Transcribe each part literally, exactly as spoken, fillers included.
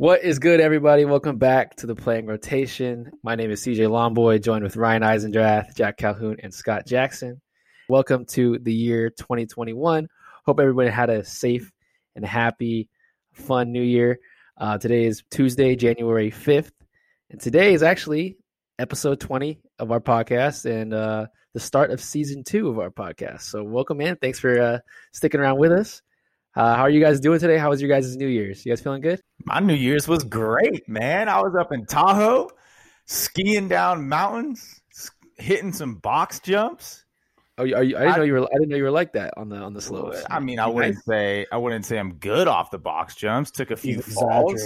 What is good, everybody? Welcome back to the Playing Rotation. My name is C J Lomboy, joined with Ryan Eisendrath, Jack Calhoun, and Scott Jackson. Welcome to the year twenty twenty-one. Hope everybody had a safe and happy, fun new year. Uh, today is Tuesday, January fifth, and today is actually episode twenty of our podcast and uh, the start of season two of our podcast. So welcome in. Thanks for uh, sticking around with us. Uh, how are you guys doing today? How was your guys' New Year's? You guys feeling good? My New Year's was great, man. I was up in Tahoe, skiing down mountains, hitting some box jumps. Oh, are you, I didn't I, know you were. I didn't know you were like that on the on the slopes. I mean, I wouldn't nice. say I wouldn't say I'm good off the box jumps. Took a few falls,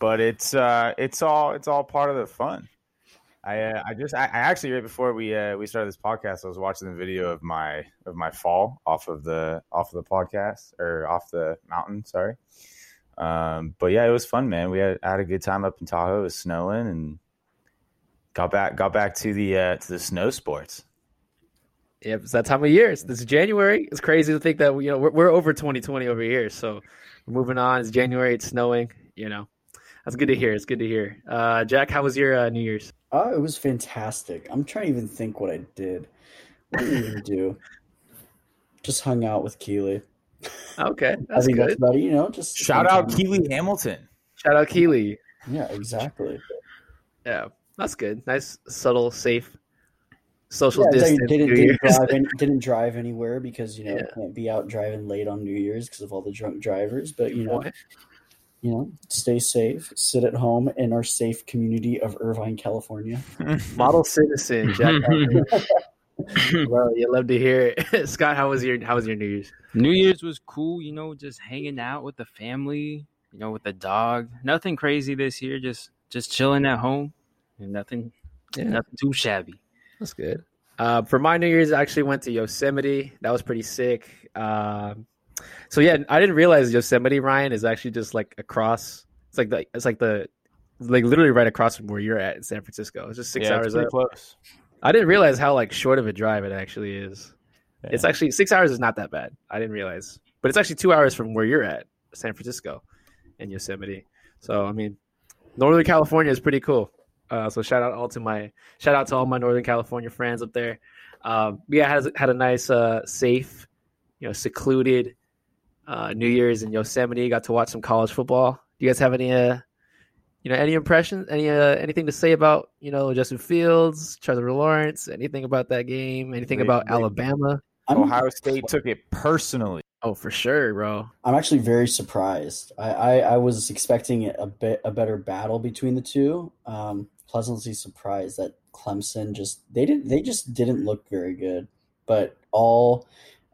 but it's uh, it's all it's all part of the fun. I uh, I just I, I actually right before we uh, we started this podcast, I was watching the video of my of my fall off of the off of the podcast or off the mountain. Sorry, um, but yeah, it was fun, man. We had I had a good time up in Tahoe. It was snowing, and got back got back to the uh, to the snow sports. Yep, it's that time of year. It's this January. It's crazy to think that you know we're, we're over twenty twenty over here. So we're moving on. It's January. It's snowing. You know. That's good to hear. It's good to hear. Uh, Jack, how was your uh, New Year's? Uh, it was fantastic. I'm trying to even think what I did. What did I even do? Just hung out with Keeley. Okay, that's I think good. That's about it, you know, just shout out Keeley Hamilton. Shout out Keeley. Yeah, exactly. Yeah, that's good. Nice, subtle, safe, social yeah, distance. Like didn't, didn't, drive any, didn't drive anywhere because you know yeah. you can't be out driving late on New Year's because of all the drunk drivers. But you know. What? You know, stay safe, sit at home in our safe community of Irvine, California. Model citizen, Jack. Well, you love to hear it. Scott, how was your how was your New Year's? New Year's was cool, you know, just hanging out with the family, you know, with the dog. Nothing crazy this year, just just chilling at home and nothing yeah. nothing too shabby. That's good. Uh, for my New Year's, I actually went to Yosemite. That was pretty sick. Um So yeah, I didn't realize Yosemite, Ryan, is actually just like across. It's like the it's like the like literally right across from where you're at in San Francisco. It's just six yeah, hours. It's close. I didn't realize how like short of a drive it actually is. Yeah. It's actually six hours is not that bad. I didn't realize, but it's actually two hours from where you're at, San Francisco, and Yosemite. So I mean, Northern California is pretty cool. Uh, so shout out all to my shout out to all my Northern California friends up there. Um, yeah, has had a nice, uh, safe, you know, secluded. Uh, New Year's in Yosemite, got to watch some college football. Do you guys have any, uh, you know, any impressions, any, uh, anything to say about, you know, Justin Fields, Trevor Lawrence, anything about that game, anything wait, about wait. Alabama? I'm, Ohio State took it personally. Oh, for sure, bro. I'm actually very surprised. I, I, I was expecting a bit a better battle between the two. Um, pleasantly surprised that Clemson just they didn't they just didn't look very good, but all.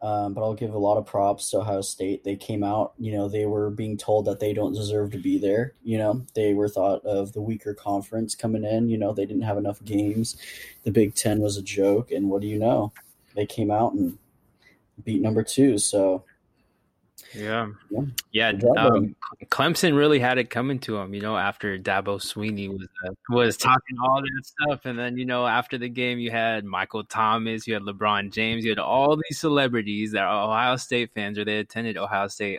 Um, but I'll give a lot of props to Ohio State. They came out, you know, they were being told that they don't deserve to be there. You know, they were thought of the weaker conference coming in. You know, they didn't have enough games. The Big Ten was a joke. And what do you know? They came out and beat number two. So, yeah. Yeah. yeah um, Clemson really had it coming to them, you know, after Dabo Sweeney was, uh, was talking all that stuff. And then, you know, after the game, you had Michael Thomas, you had LeBron James, you had all these celebrities that are Ohio State fans or they attended Ohio State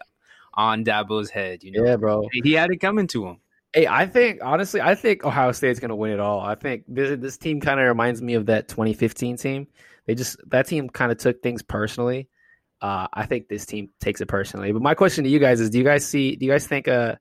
on Dabo's head. You know, yeah, bro. He had it coming to him. Hey, I think, honestly, I think Ohio State's going to win it all. I think this, this team kind of reminds me of that twenty fifteen team. They just, that team kind of took things personally. Uh, I think this team takes it personally. But my question to you guys is, do you guys see? Do you guys think uh,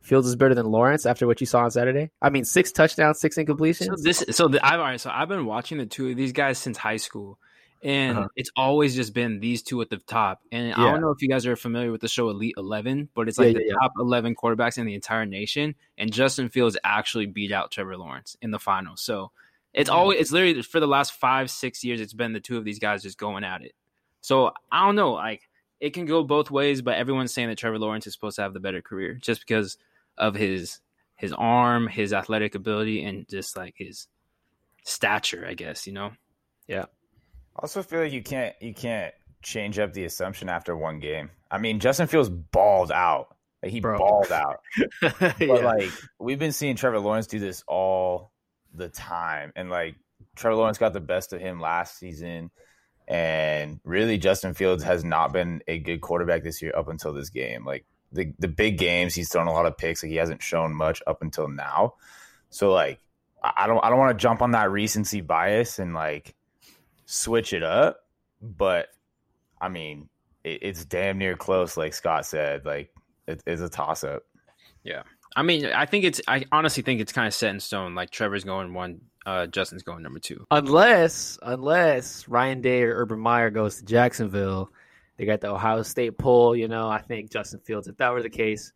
Fields is better than Lawrence after what you saw on Saturday? I mean, six touchdowns, six incompletions. So this, so the, I've all right, so I've been watching the two of these guys since high school, and uh-huh. it's always just been these two at the top. And yeah. I don't know if you guys are familiar with the show Elite eleven, but it's like yeah, the yeah, top yeah. eleven quarterbacks in the entire nation. And Justin Fields actually beat out Trevor Lawrence in the final. So it's yeah. always, it's literally for the last five, six years, it's been the two of these guys just going at it. So I don't know, like it can go both ways, but everyone's saying that Trevor Lawrence is supposed to have the better career just because of his his arm, his athletic ability, and just like his stature, I guess, you know? Yeah. I also feel like you can't you can't change up the assumption after one game. I mean, Justin Fields balled out. Like he Bro. balled out. But yeah. like we've been seeing Trevor Lawrence do this all the time. And like Trevor Lawrence got the best of him last season. And really, Justin Fields has not been a good quarterback this year up until this game. Like the the big games, he's thrown a lot of picks. Like, he hasn't shown much up until now. So like, I don't I don't want to jump on that recency bias and like switch it up. But I mean, it, it's damn near close. Like Scott said, like it, it's a toss up. Yeah. I mean, I think it's, I honestly think it's kind of set in stone. Like Trevor's going one, uh, Justin's going number two. Unless, unless Ryan Day or Urban Meyer goes to Jacksonville, they got the Ohio State poll. You know, I think Justin Fields, if that were the case,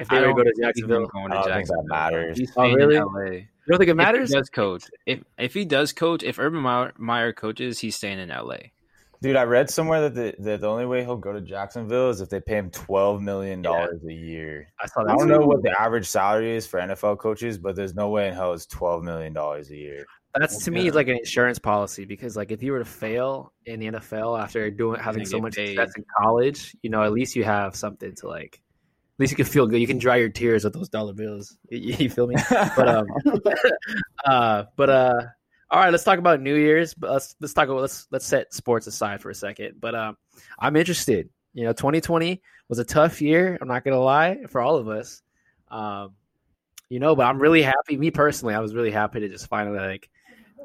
if they were to go to Jacksonville, going to I don't Jacksonville, think that matters. He's oh, really? You don't think it matters? If he does coach, if, if he does coach, if Urban Meyer, Meyer coaches, he's staying in L A. Dude, I read somewhere that the that the only way he'll go to Jacksonville is if they pay him twelve million dollars yeah. a year. I, I don't know what the average salary is for N F L coaches, but there's no way in hell it's twelve million dollars a year. That's, to me, like an insurance policy, because like if you were to fail in the N F L after doing having so much paid. success in college, you know, at least you have something to like – at least you can feel good. You can dry your tears with those dollar bills. You, you feel me? But um, uh, but uh, all right, let's talk about New Year's. But let's let's talk about let's let's set sports aside for a second. But um, I'm interested. You know, twenty twenty was a tough year. I'm not gonna lie, for all of us. Um, you know, but I'm really happy. Me personally, I was really happy to just finally like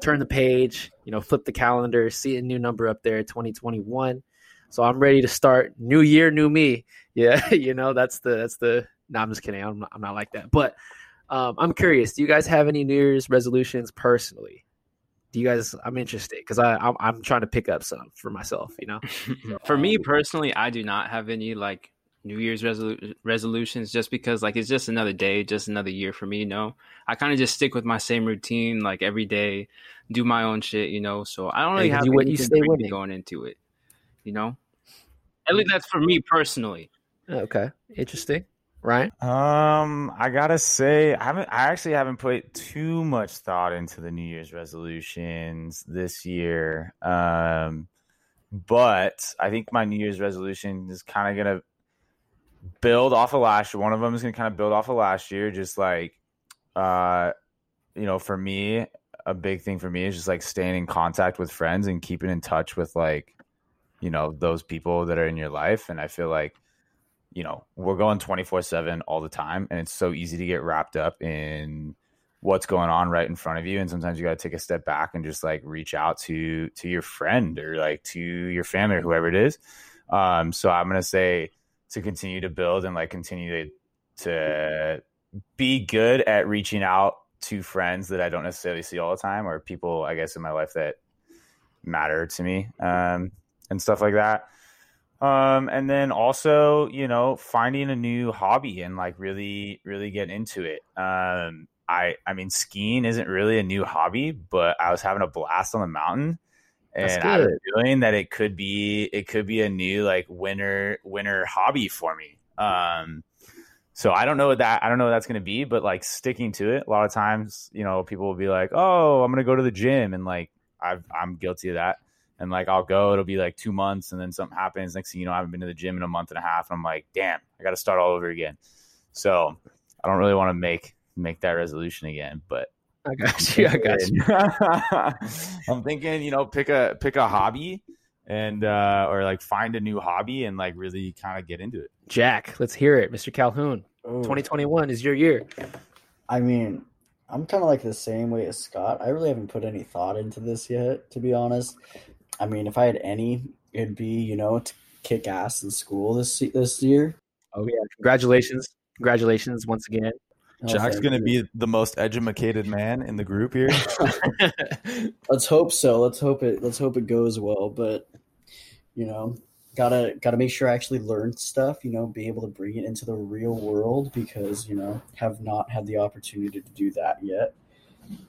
turn the page. You know, flip the calendar, see a new number up there, twenty twenty-one. So I'm ready to start. New year, new me. Yeah, you know, that's the that's the. No, I'm just kidding. I'm not, I'm not like that. But um, I'm curious. Do you guys have any New Year's resolutions personally? Do you guys? I'm interested because I I'm, I'm trying to pick up some for myself. You know, for me personally, I do not have any like New Year's resolu- resolutions just because like it's just another day, just another year for me. You know, I kind of just stick with my same routine like every day, do my own shit. You know, so I don't really have what you stay winning going into it. You know, at least that's for me personally. Okay, interesting. Ryan? Um, I gotta say, I haven't. I actually haven't put too much thought into the New Year's resolutions this year. Um, but I think my New Year's resolution is kind of gonna build off of last year. One of them is gonna kind of build off of last year, just like, uh, you know, for me, a big thing for me is just like staying in contact with friends and keeping in touch with like, you know, those people that are in your life. And I feel like, you know, we're going twenty-four seven all the time, and it's so easy to get wrapped up in what's going on right in front of you. And sometimes you got to take a step back and just like reach out to, to your friend or like to your family or whoever it is. Um, so I'm going to say to continue to build and like continue to, to be good at reaching out to friends that I don't necessarily see all the time, or people, I guess, in my life that matter to me. Um, and stuff like that. Um, and then also, you know, finding a new hobby and like really, really get into it. Um, I, I mean, skiing isn't really a new hobby, but I was having a blast on the mountain, and I was feeling that it could be, it could be a new like winter, winter hobby for me. Um, so I don't know what that, I don't know what that's going to be, but like sticking to it. A lot of times, you know, people will be like, oh, I'm going to go to the gym. And like, I've, I'm guilty of that. And like, I'll go, it'll be like two months and then something happens. Next thing you know, I haven't been to the gym in a month and a half. And I'm like, damn, I got to start all over again. So I don't really want to make, make that resolution again, but I got you. I got you. I'm thinking, you know, pick a, pick a hobby and, uh, or like find a new hobby and like really kind of get into it. Jack, let's hear it. Mister Calhoun, oh. twenty twenty-one is your year. I mean, I'm kind of like the same way as Scott. I really haven't put any thought into this yet, to be honest. I mean, if I had any, it'd be, you know, to kick ass in school this this year. Oh, yeah. Congratulations. Congratulations once again. Jack's going to be the most edumacated man in the group here. Let's hope so. Let's hope it Let's hope it goes well. But, you know, gotta gotta make sure I actually learn stuff, you know, be able to bring it into the real world because, you know, have not had the opportunity to do that yet.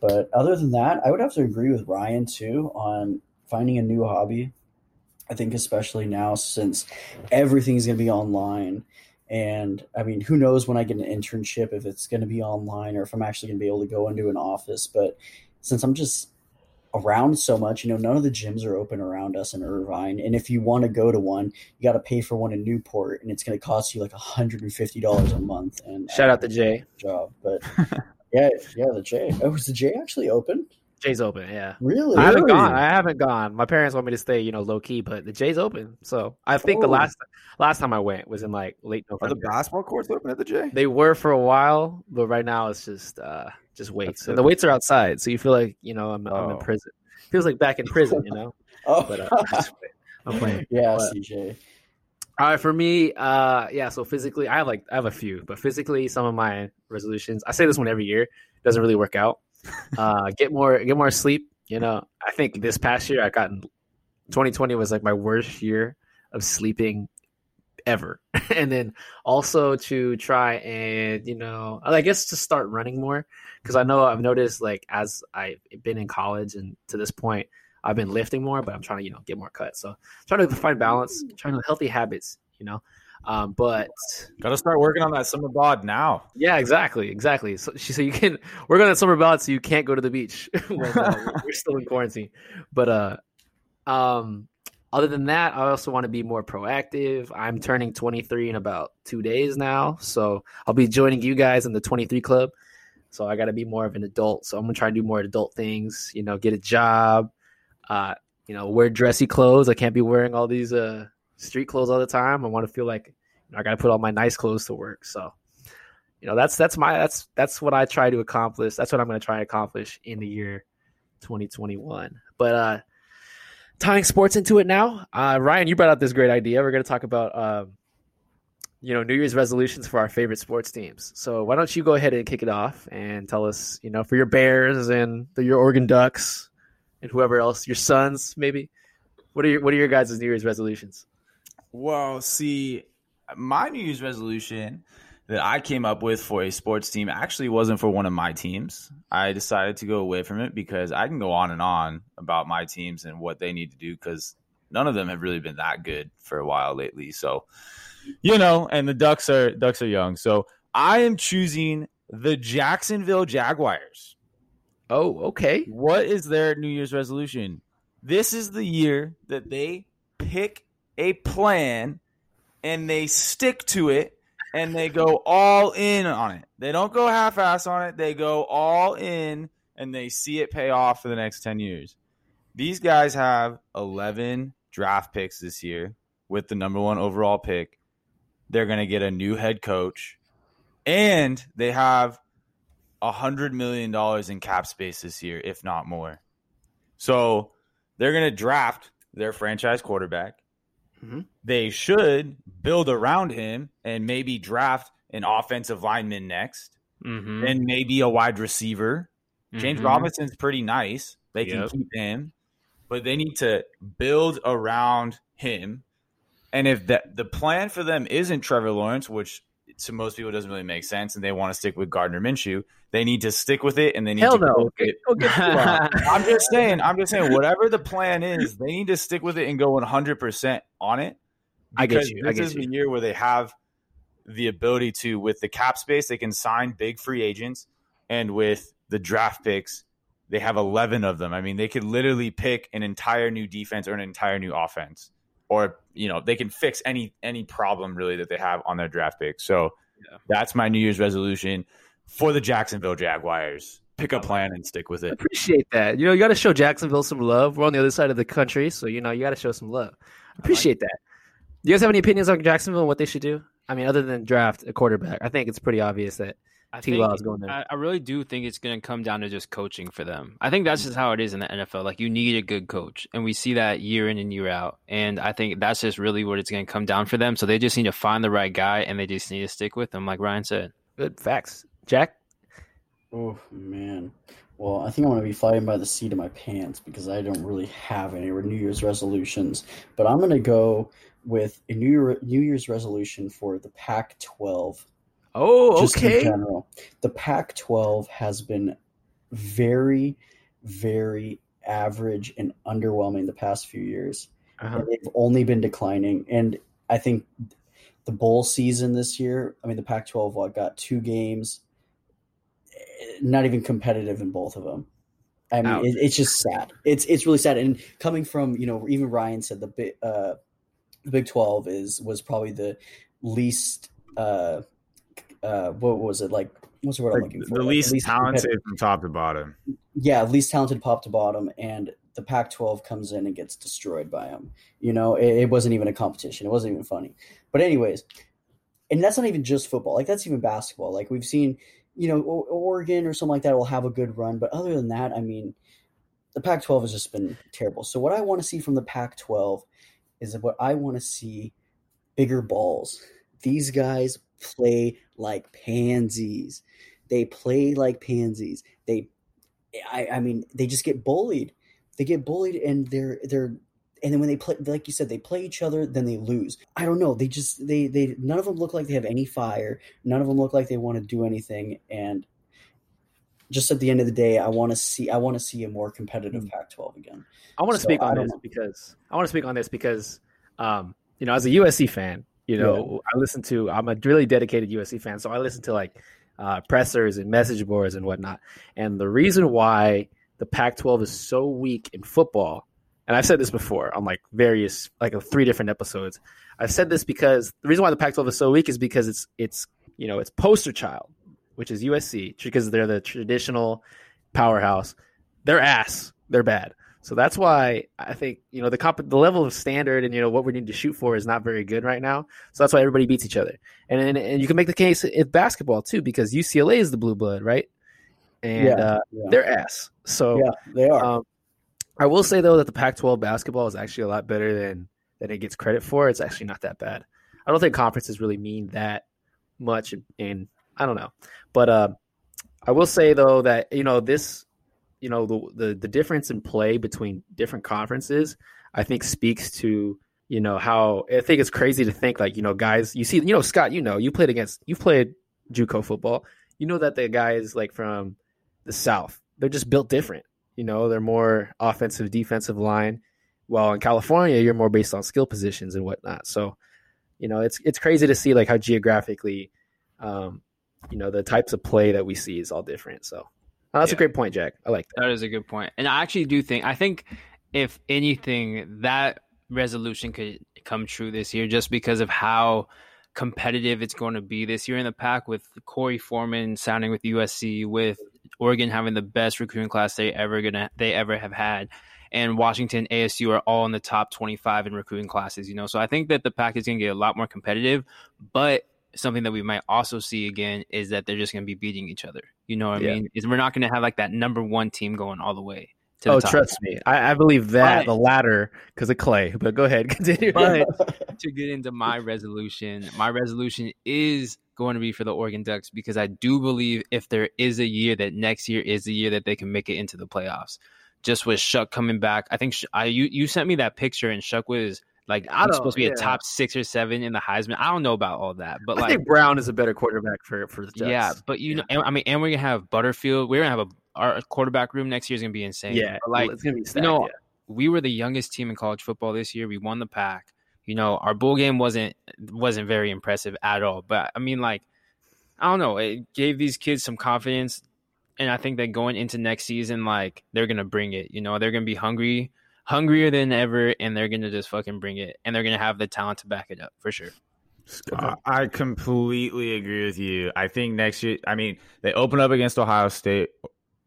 But other than that, I would have to agree with Ryan, too, on – finding a new hobby. I think especially now since everything's going to be online. And I mean, who knows when I get an internship, if it's going to be online or if I'm actually going to be able to go into an office. But since I'm just around so much, you know, none of the gyms are open around us in Irvine. And if you want to go to one, you got to pay for one in Newport, and it's going to cost you like one hundred fifty dollars a month. And shout out the J job, but yeah, yeah, the J. Oh, was the J actually open? J's open, yeah. Really? I haven't gone. I haven't gone. My parents want me to stay, you know, low key, but the J's open. So I think oh. the last last time I went was in like late November. Are the basketball courts open at the J? They were for a while, but right now it's just uh, just weights. And the weights are outside, so you feel like, you know, I'm, oh. I'm in prison. Feels like back in prison, you know. oh, but, uh, I'm, just, I'm playing. Yeah, but, C J. All right, for me, uh, yeah. So physically, I have like I have a few, but physically, some of my resolutions. I say this one every year. It doesn't really work out. uh, get more, get more sleep. You know, I think this past year I got twenty twenty was like my worst year of sleeping ever. And then also to try and, you know, I guess to start running more, because I know I've noticed like as I've been in college and to this point. I've been lifting more, but I'm trying to, you know, get more cuts. So trying to find balance, trying to healthy habits, you know, um, but got to start working on that summer bod now. Yeah, exactly. Exactly. So, so you can work on that summer bod so you can't go to the beach when uh, we're still in quarantine. But uh, um, other than that, I also want to be more proactive. I'm turning twenty-three in about two days now. So I'll be joining you guys in the twenty-three club. So I got to be more of an adult. So I'm going to try to do more adult things, you know, get a job. Uh, you know, wear dressy clothes. I can't be wearing all these uh, street clothes all the time. I want to feel like, you know, I got to put all my nice clothes to work. So, you know, that's that's my that's that's what I try to accomplish. That's what I'm going to try to accomplish in the year twenty twenty-one. But uh, tying sports into it now, uh, Ryan, you brought up this great idea. We're going to talk about, um, you know, New Year's resolutions for our favorite sports teams. So why don't you go ahead and kick it off and tell us, you know, for your Bears and the, your Oregon Ducks. And whoever else, your sons, maybe. What are your What are your guys' New Year's resolutions? Well, see, my New Year's resolution that I came up with for a sports team actually wasn't for one of my teams. I decided to go away from it because I can go on and on about my teams and what they need to do because none of them have really been that good for a while lately. So, you know, and the Ducks are Ducks are young. So I am choosing the Jacksonville Jaguars. Oh, okay. What is their New Year's resolution? This is the year that they pick a plan and they stick to it and they go all in on it. They don't go half-ass on it. They go all in and they see it pay off for the next ten years. These guys have eleven draft picks this year with the number one overall pick. They're going to get a new head coach and they have one hundred million dollars in cap space this year, if not more. So they're going to draft their franchise quarterback. Mm-hmm. They should build around him and maybe draft an offensive lineman next, mm-hmm. and maybe a wide receiver. Mm-hmm. James Robinson's pretty nice. They yep. can keep him, but they need to build around him. And if that, the plan for them isn't Trevor Lawrence, which to most people doesn't really make sense, and they want to stick with Gardner Minshew, they need to stick with it, and they need Hell to no. go get it. I'm just saying, I'm just saying, whatever the plan is, they need to stick with it and go one hundred percent on it. I get you. This I get is you. the year where they have the ability to, with the cap space, they can sign big free agents, and with the draft picks, they have eleven of them. I mean, they could literally pick an entire new defense or an entire new offense. Or, you know, they can fix any any problem really that they have on their draft pick. So yeah. that's my New Year's resolution for the Jacksonville Jaguars. Pick a plan and stick with it. I appreciate that. You know, you got to show Jacksonville some love. We're on the other side of the country, so, you know, you got to show some love. Appreciate I like that. that. Do you guys have any opinions on Jacksonville and what they should do? I mean, other than draft a quarterback, I think it's pretty obvious that T-Law is going there. I really do think it's going to come down to just coaching for them. I think that's just how it is in the N F L. Like, you need a good coach, and we see that year in and year out. And I think that's just really what it's going to come down for them. So they just need to find the right guy, and they just need to stick with them, like Ryan said. Good facts. Jack? Oh, man. Well, I think I'm going to be fighting by the seat of my pants because I don't really have any New Year's resolutions. But I'm going to go with a New, Year, New Year's resolution for the Pac twelve. Oh, just okay. In general, the Pac twelve has been very, very average and underwhelming the past few years. Uh-huh. And they've only been declining. And I think the bowl season this year, I mean, the Pac twelve what, got two games, not even competitive in both of them. I mean, it, it's just sad. It's it's really sad. And coming from, you know, even Ryan said the uh, the Big twelve is was probably the least uh, – Uh, what was it like? What's the word like I'm looking for? The least, like, least talented from top to bottom. yeah, least talented top to bottom, and the Pac twelve comes in and gets destroyed by him. You know, it, it wasn't even a competition. It wasn't even funny. But anyways, and that's not even just football. Like, that's even basketball. Like, we've seen, you know, o- Oregon or something like that will have a good run. But other than that, I mean, the Pac twelve has just been terrible. So what I want to see from the Pac twelve is what I want to see bigger balls. These guys play like pansies. They play like pansies. They, I, I mean, they just get bullied. They get bullied, and they're they're, and then when they play, like you said, they play each other, then they lose. I don't know. They just they they none of them look like they have any fire. None of them look like they want to do anything. And just at the end of the day, I want to see I want to see a more competitive Pac twelve again. I want to so speak on this know. because I want to speak on this because um, you know, as a U S C fan, you know, yeah. I listen to I'm a really dedicated U S C fan, so I listen to like uh, pressers and message boards and whatnot. And the reason why the Pac twelve is so weak in football, and I've said this before on like various, like three different episodes. I've said this because the reason why the Pac twelve is so weak is because it's, it's, you know, it's poster child, which is U S C, because they're the traditional powerhouse. They're ass, they're bad. So that's why I think, you know, the comp- the level of standard and, you know, what we need to shoot for is not very good right now. So that's why everybody beats each other. And, and, and you can make the case in basketball too, because U C L A is the blue blood, right? And yeah, uh, yeah. they're ass. So yeah, they are. Um, I will say though that the Pac twelve basketball is actually a lot better than than it gets credit for. It's actually not that bad. I don't think conferences really mean that much, and I don't know. But uh, I will say though that you know this, you know the, the the difference in play between different conferences, I think speaks to you know how I think it's crazy to think like you know guys you see you know Scott you know you played against you played JUCO football, you know that the guys like from the South, they're just built different. You know, they're more offensive, defensive line. While in California, you're more based on skill positions and whatnot. So, you know, it's it's crazy to see like how geographically, um, you know, the types of play that we see is all different. So oh, that's yeah. a great point, Jack. I like that. That is a good point. And I actually do think, I think if anything, that resolution could come true this year just because of how competitive it's going to be this year in the pack with Corey Foreman sounding with U S C, with Oregon having the best recruiting class they ever gonna they ever have had, and Washington, A S U are all in the top twenty-five in recruiting classes. You know, so I think that the pack is going to get a lot more competitive. But something that we might also see again is that they're just going to be beating each other. You know what yeah. I mean? Is we're not going to have like that number one team going all the way. To the oh, top. Trust me, I, I believe that but, the latter because of Clay. But go ahead, continue. But to get into my resolution, my resolution is going to be for the Oregon Ducks, because I do believe if there is a year that next year is the year that they can make it into the playoffs. Just with Shuck coming back, I think I you, you sent me that picture and Shuck was like I'm supposed to be yeah. a top six or seven in the Heisman. I don't know about all that, but I like think Brown is a better quarterback for for the Ducks. Yeah, but you yeah. know, and, I mean, and we're gonna have Butterfield. We're gonna have a our quarterback room next year is gonna be insane. Yeah, but like it's gonna be stacked, you know, yeah. we were the youngest team in college football this year. We won the pack. You know, our bowl game wasn't wasn't very impressive at all. But, I mean, like, I don't know. It gave these kids some confidence. And I think that going into next season, like, they're going to bring it. You know, they're going to be hungry, hungrier than ever, and they're going to just fucking bring it. And they're going to have the talent to back it up for sure. Uh, I completely agree with you. I think next year – I mean, they open up against Ohio State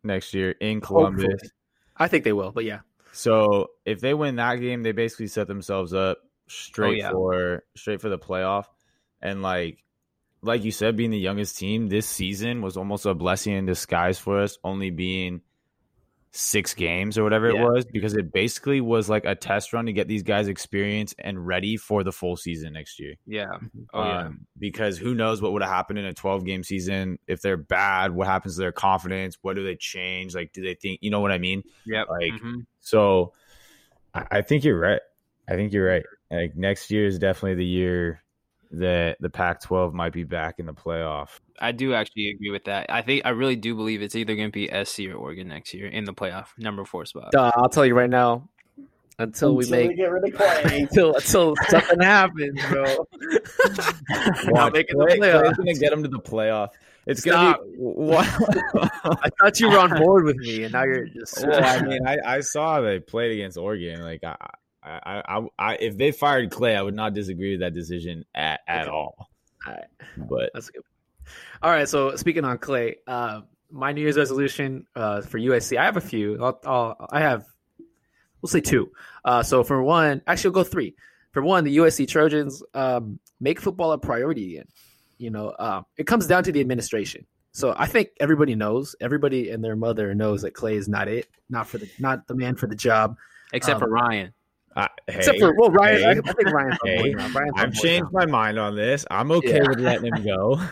next year in Columbus. Hopefully. I think they will, but yeah. So, if they win that game, they basically set themselves up straight oh, yeah. for straight for the playoff. And like like you said, being the youngest team this season was almost a blessing in disguise for us, only being six games or whatever yeah. it was, because it basically was like a test run to get these guys experience and ready for the full season next year. Yeah. Oh, um, yeah. Because who knows what would have happened in a twelve game season. If they're bad, what happens to their confidence? What do they change? Like, do they think, you know what I mean? Yeah. Like, mm-hmm. so I, I think you're right. I think you're right. Like, next year is definitely the year that the Pac twelve might be back in the playoff. I do actually agree with that. I think I really do believe it's either going to be S C or Oregon next year in the playoff, number four spot. Duh, I'll tell you right now, until, until we make we get rid of Clay, until until something happens, bro. Wow, Clay, Clay's gonna get them to the playoff. It's Stop. gonna be. What? I thought you were on board with me, and now you're just. Well, I mean, I, I saw they played against Oregon, like. I, I, I, I, if they fired Clay, I would not disagree with that decision at, at all. All right. But that's good. All right. So speaking on Clay, uh, my New Year's resolution uh, for U S C, I have a few. I'll, I'll, I have, we'll say two. Uh, so for one, actually I'll go three. For one, the U S C Trojans um, make football a priority again. You know, uh, it comes down to the administration. So I think everybody knows, everybody and their mother knows that Clay is not it, not for the, not the man for the job, except um, for Ryan. Uh, hey, Except for well, Ryan. Hey, I, I think Ryan's hey, Ryan. I've changed now. my mind on this. I'm okay yeah. with letting him go.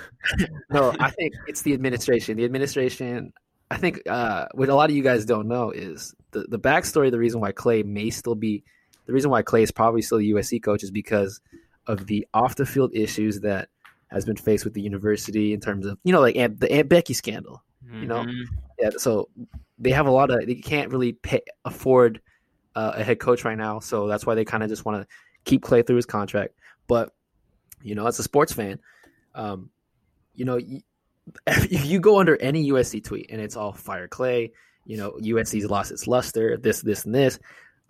No, I think it's the administration. The administration. I think uh, what a lot of you guys don't know is the the backstory. The reason why Clay may still be, the reason why Clay is probably still the U S C coach is because of the off the field issues that has been faced with the university in terms of, you know, like Aunt, the Aunt Becky scandal. Mm-hmm. You know, yeah. So they have a lot of they can't really pay, afford. Uh, a head coach right now, so that's why they kind of just want to keep Clay through his contract. But you know, as a sports fan, um, you know, you, you go under any U S C tweet and it's all fire Clay. You know, U S C's lost its luster. This, this, and this.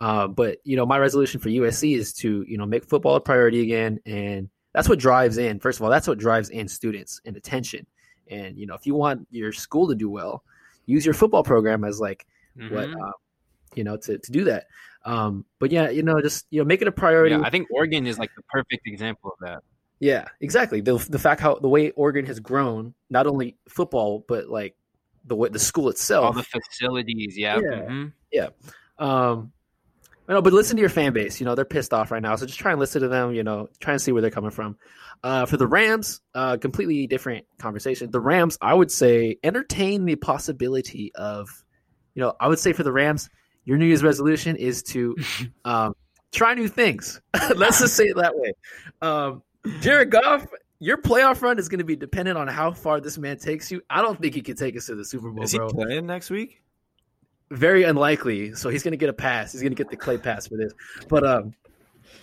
Uh, but you know, my resolution for U S C is to you know make football a priority again, and that's what drives in. First of all, that's what drives in students and attention. And you know, if you want your school to do well, use your football program as like mm-hmm. what. Uh, you know, to, to do that. Um, but yeah, you know, just, you know, make it a priority. Yeah, I think Oregon is like the perfect example of that. Yeah, exactly. The the fact how the way Oregon has grown, not only football, but like the way the school itself, all the facilities. Yeah. Yeah. Mm-hmm. Yeah. Um, I know, but listen to your fan base, you know, they're pissed off right now. So just try and listen to them, you know, try and see where they're coming from. Uh, for the Rams, uh, completely different conversation. The Rams, I would say entertain the possibility of, you know, I would say for the Rams, your New Year's resolution is to um, try new things. Let's just say it that way. Um, Jared Goff, your playoff run is going to be dependent on how far this man takes you. I don't think he can take us to the Super Bowl, is bro. Is he playing next week? Very unlikely. So he's going to get a pass. He's going to get the Clay pass for this. But, um,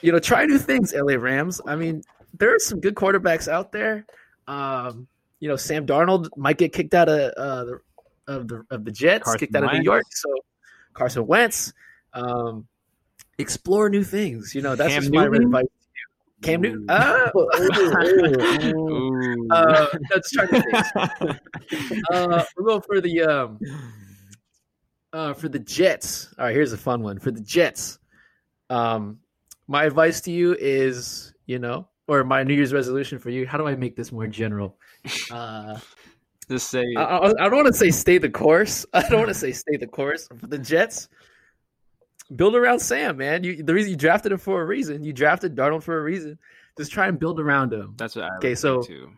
you know, try new things, L A Rams. I mean, there are some good quarterbacks out there. Um, you know, Sam Darnold might get kicked out of, uh, the, of, the, of the Jets, Carson kicked out of New York. So. Carson Wentz, um, explore new things. You know, that's Cam just Newton? my advice to you. Cam Newton? Oh. Ooh. Uh, let's try new things. Uh, we'll go for the, um, uh, for the Jets. All right, here's a fun one. For the Jets, um, my advice to you is, you know, or my New Year's resolution for you, how do I make this more general? Uh Just say I, I, I don't want to say stay the course. I don't want to say stay the course for the Jets. Build around Sam, man. You, the reason you drafted him for a reason. You drafted Darnold for a reason. Just try and build around him. That's what I okay. Would so too.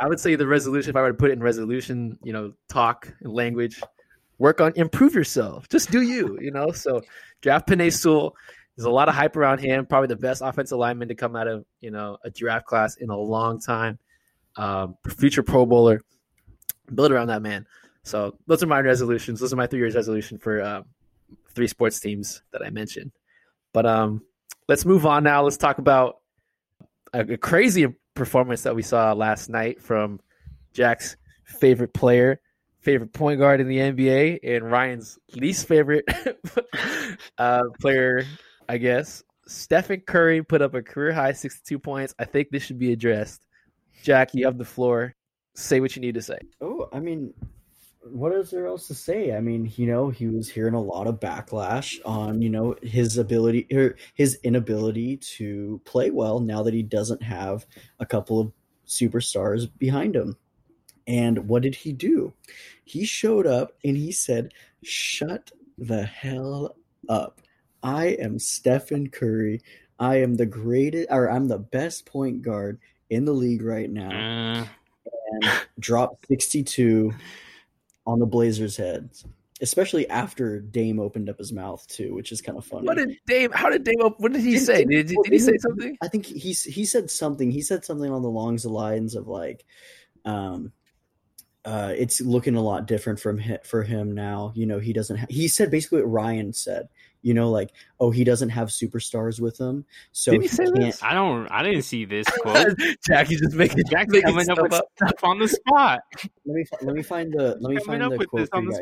I would say the resolution. If I were to put it in resolution, you know, talk and language, work on improve yourself. Just do you, you know. So draft Penei Sewell. There's a lot of hype around him. Probably the best offensive lineman to come out of you know a draft class in a long time. Um, future Pro Bowler. Build around that man. So those are my resolutions. Those are my three years resolution for uh, three sports teams that I mentioned. But um, let's move on now. Let's talk about a, a crazy performance that we saw last night from Jack's favorite player, favorite point guard in the N B A, and Ryan's least favorite uh, player, I guess. Stephen Curry put up a career-high sixty-two points. I think this should be addressed. Jack, you have the floor. Say what you need to say. Oh, I mean, what is there else to say? I mean, you know, he was hearing a lot of backlash on, you know, his ability or his inability to play well now that he doesn't have a couple of superstars behind him. And what did he do? He showed up and he said, "Shut the hell up. I am Stephen Curry. I am the greatest, or I'm the best point guard in the league right now." Uh. And dropped sixty-two on the Blazers' heads, especially after Dame opened up his mouth too, which is kind of funny. What did Dame? How did Dame? Op- what did he did, say? Did, did, did he say something? I think he he said something. He said something on the longs lines of like, um, uh, it's looking a lot different from him, for him now. You know, he doesn't. Ha- he said basically what Ryan said. You know, like, oh, he doesn't have superstars with him, so Did he, he say can't. This? I don't. I didn't see this quote. Jackie's just making Jack's coming up with up. stuff on the spot. Let me let me find the let me coming find up the with quote this on the guys.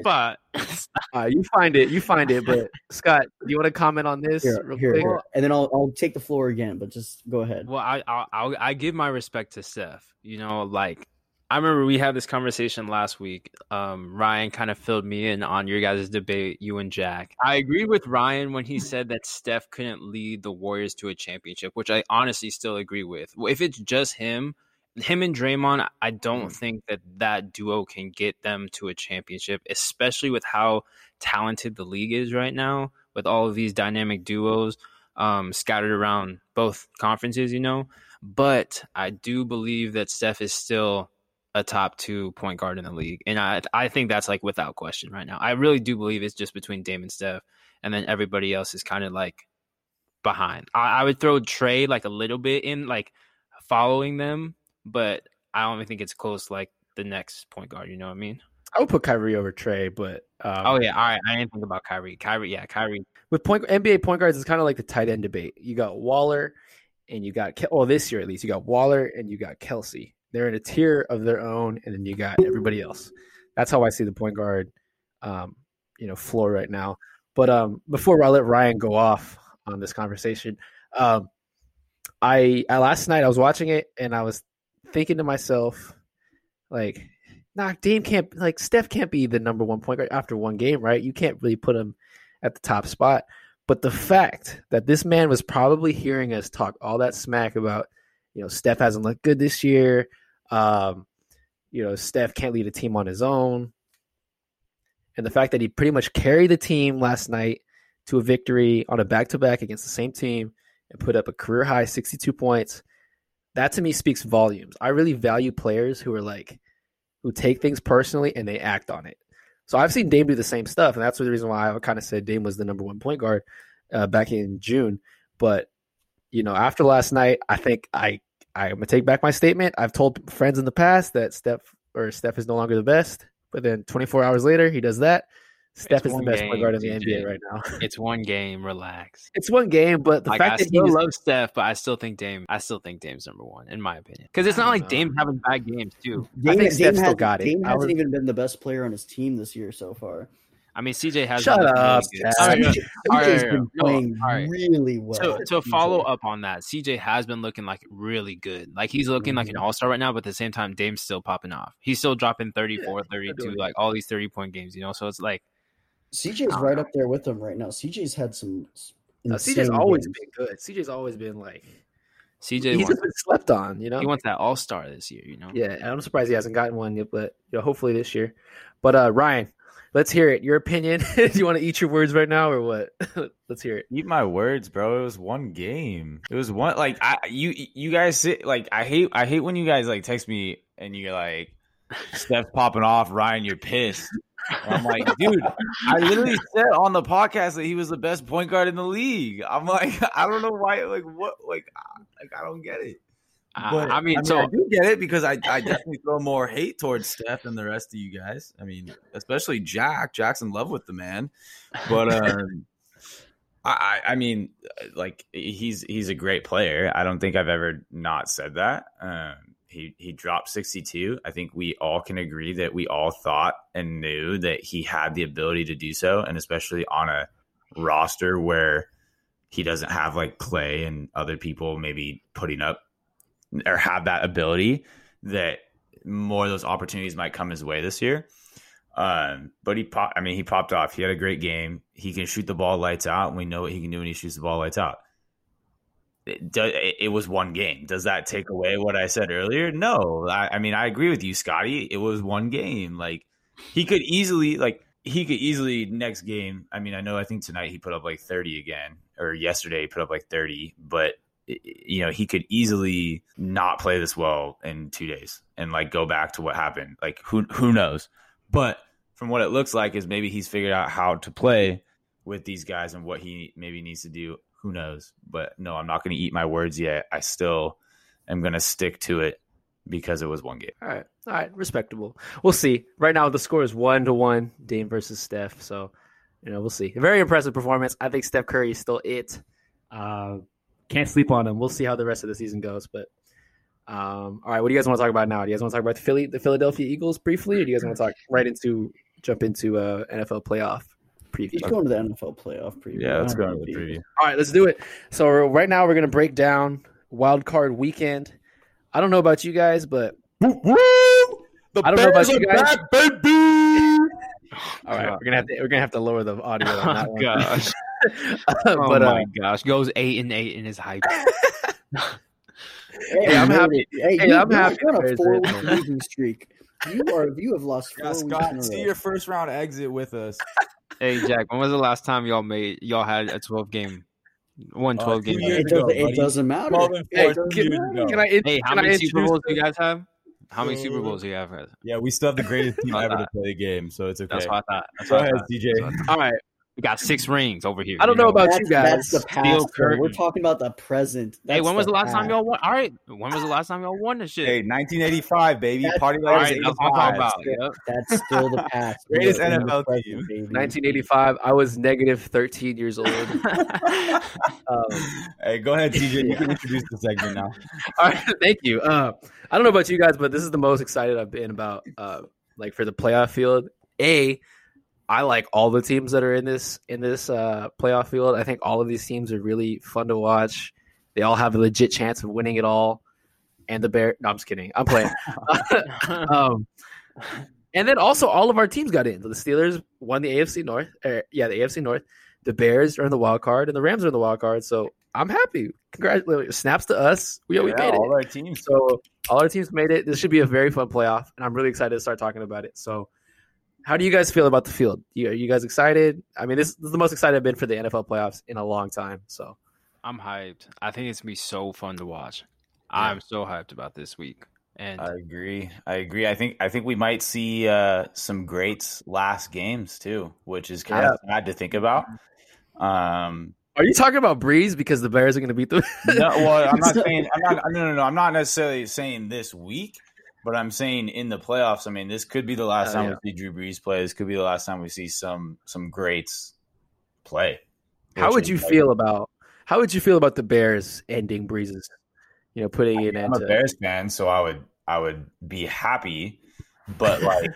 Spot. Uh, you find it. You find it. But Scott, do you want to comment on this? Here, real here, quick? here. And then I'll I'll take the floor again. But just go ahead. Well, I I I give my respect to Steph. You know, like I remember we had this conversation last week. Um, Ryan kind of filled me in on your guys' debate, you and Jack. I agree with Ryan when he said that Steph couldn't lead the Warriors to a championship, which I honestly still agree with. If it's just him, him and Draymond, I don't think that that duo can get them to a championship, especially with how talented the league is right now with all of these dynamic duos um, scattered around both conferences, you know. But I do believe that Steph is still a top two point guard in the league. And I I think that's like without question right now. I really do believe it's just between Dame and Steph, and then everybody else is kind of like behind. I, I would throw Trey like a little bit in, like following them, but I don't think it's close like the next point guard, you know what I mean? I would put Kyrie over Trey, but um, oh yeah, all right. I didn't think about Kyrie. Kyrie, yeah, Kyrie. With point N B A point guards, it's kind of like the tight end debate. You got Waller and you got Kel- well, this year at least, you got Waller and you got Kelsey. They're in a tier of their own, and then you got everybody else. That's how I see the point guard, um, you know, floor right now. But um, before I let Ryan go off on this conversation, um, I, I last night I was watching it and I was thinking to myself, like, nah, Dame can't, like Steph can't be the number one point guard after one game, right? You can't really put him at the top spot. But the fact that this man was probably hearing us talk all that smack about, you know, Steph hasn't looked good this year. Um, you know, Steph can't lead a team on his own. And the fact that he pretty much carried the team last night to a victory on a back-to-back against the same team and put up a career-high sixty-two points, that to me speaks volumes. I really value players who are like, who take things personally and they act on it. So I've seen Dame do the same stuff, and that's the reason why I kind of said Dame was the number one point guard uh, back in June. But, you know, after last night, I think I, I'm going to take back my statement. I've told friends in the past that Steph or Steph is no longer the best, but then twenty-four hours later, he does that. Steph is the best point guard in the N B A right now. It's one game. Relax. It's one game, but the fact that he loves Steph, but I still think Dame, I still think Dame's number one, in my opinion. Because it's not like Dame's having bad games, too. I think Steph still got it. Dame hasn't even been the best player on his team this year so far. I mean, C J has Shut up, C J's been playing really well. To follow up on that, C J has been looking like really good. Like he's looking mm-hmm. like an all-star right now, but at the same time, Dame's still popping off. He's still dropping thirty-four, yeah, thirty-two, like all these thirty-point games, you know? So it's like C J's right know. up there with him right now. C J's had some no, C J's always games. been good. C J's always been like C J he's been slept on, you know? He wants that all-star this year, you know? Yeah, and I'm surprised he hasn't gotten one yet, but you know, hopefully this year. But uh, Ryan, let's hear it. Your opinion. Do you want to eat your words right now or what? Let's hear it. Eat my words, bro. It was one game. It was one like I you you guys sit like I hate I hate when you guys like text me and you're like, Steph popping off, Ryan, you're pissed. And I'm like, dude, I literally said on the podcast that he was the best point guard in the league. I'm like, I don't know why like what like I, like I don't get it. But, uh, I mean, I mean so, I do get it because I, I definitely throw more hate towards Steph than the rest of you guys. I mean, especially Jack. Jack's in love with the man. But, um, I I mean, like, he's he's a great player. I don't think I've ever not said that. Um, he, he dropped sixty-two. I think we all can agree that we all thought and knew that he had the ability to do so, and especially on a roster where he doesn't have, like, Clay and other people maybe putting up or have that ability, that more of those opportunities might come his way this year. Um, but he popped, I mean, he popped off. He had a great game. He can shoot the ball lights out, and we know what he can do when he shoots the ball lights out. It, do, it, it was one game. Does that take away what I said earlier? No. I, I mean, I agree with you, Scotty. It was one game. Like, he could easily, like, he could easily next game. I mean, I know, I think tonight he put up like thirty again, or yesterday he put up like thirty, but you know, he could easily not play this well in two days and like go back to what happened. Like who who knows? But from what it looks like is maybe he's figured out how to play with these guys and what he maybe needs to do. Who knows? But no, I'm not going to eat my words yet. I still am going to stick to it because it was one game. All right. All right. Respectable. We'll see. Right now the score is one to one, Dame versus Steph. So, you know, we'll see. A very impressive performance. I think Steph Curry is still it. Uh, Can't sleep on them. We'll see how the rest of the season goes. But um, all right, what do you guys want to talk about now? Do you guys want to talk about the Philly, the Philadelphia Eagles briefly, or do you guys want to talk right into jump into uh, N F L playoff preview? Let's go into the N F L playoff preview. Yeah, let's go into the preview. All right, let's do it. So right now we're going to break down Wild Card Weekend. I don't know about you guys, but woo, woo, The I don't Bears know about you guys. Back, baby. All right, we're gonna have to we're gonna have to lower the audio on that oh, one. Gosh. uh, oh but, my uh, gosh, goes eight and eight in his hype. hey, hey, I'm happy. Hey, hey you, I'm you, happy. You're on a four-week losing streak. You are. You have lost. Four yeah, Scott, weeks in see your first round exit with us. Hey Jack, when was the last time y'all made y'all had a twelve game? One twelve uh, game. It, ago, doesn't, it doesn't matter. Hey, can, can I, it, hey, how many Super Bowls do you guys have? How many Super Bowls do you have? Yeah, we still have the greatest team ever to play a game, so it's okay. That's what I thought. That's Go ahead, D J. All right. We got six rings over here. I don't you know, know about that's, you guys. That's the past. We're talking about the present. That's hey, when was the, the last past. time y'all won? All right. When was the last time y'all won this shit? Hey, nineteen eighty-five, baby. That's, Party all right, that's what I'm talking about. That's still the past. Greatest N F L team. nineteen eighty-five, I was negative thirteen years old. um, hey, go ahead, T J. You can introduce the segment now. All right. Thank you. Uh, I don't know about you guys, but this is the most excited I've been about, uh, like, for the playoff field. A – I like all the teams that are in this in this uh, playoff field. I think all of these teams are really fun to watch. They all have a legit chance of winning it all. And the Bears – no, I'm just kidding. I'm playing. um, and then also all of our teams got in. The Steelers won the A F C North. Or, yeah, the A F C North. The Bears are in the wild card, and the Rams are in the wild card. So I'm happy. Congratulations. Snaps to us. We, yeah, we made all it. All our teams. So all our teams made it. This should be a very fun playoff, and I'm really excited to start talking about it. So – how do you guys feel about the field? You, are you guys excited? I mean, this, this is the most excited I've been for the N F L playoffs in a long time. So I'm hyped. I think it's going to be so fun to watch. Yeah. I'm so hyped about this week. And I agree. I agree. I think I think we might see uh, some greats last games too, which is kind of yeah. sad to think about. Um, are you talking about Breeze because the Bears are going to beat them? No, well, I'm not saying. I'm not. No, no, no. I'm not necessarily saying this week. But I'm saying in the playoffs, I mean, this could be the last oh, time yeah. we see Drew Brees play. This could be the last time we see some some greats play. How would you like feel it. about how would you feel about the Bears ending Brees', you know, putting I mean, it I'm into a Bears fan, so I would I would be happy. But like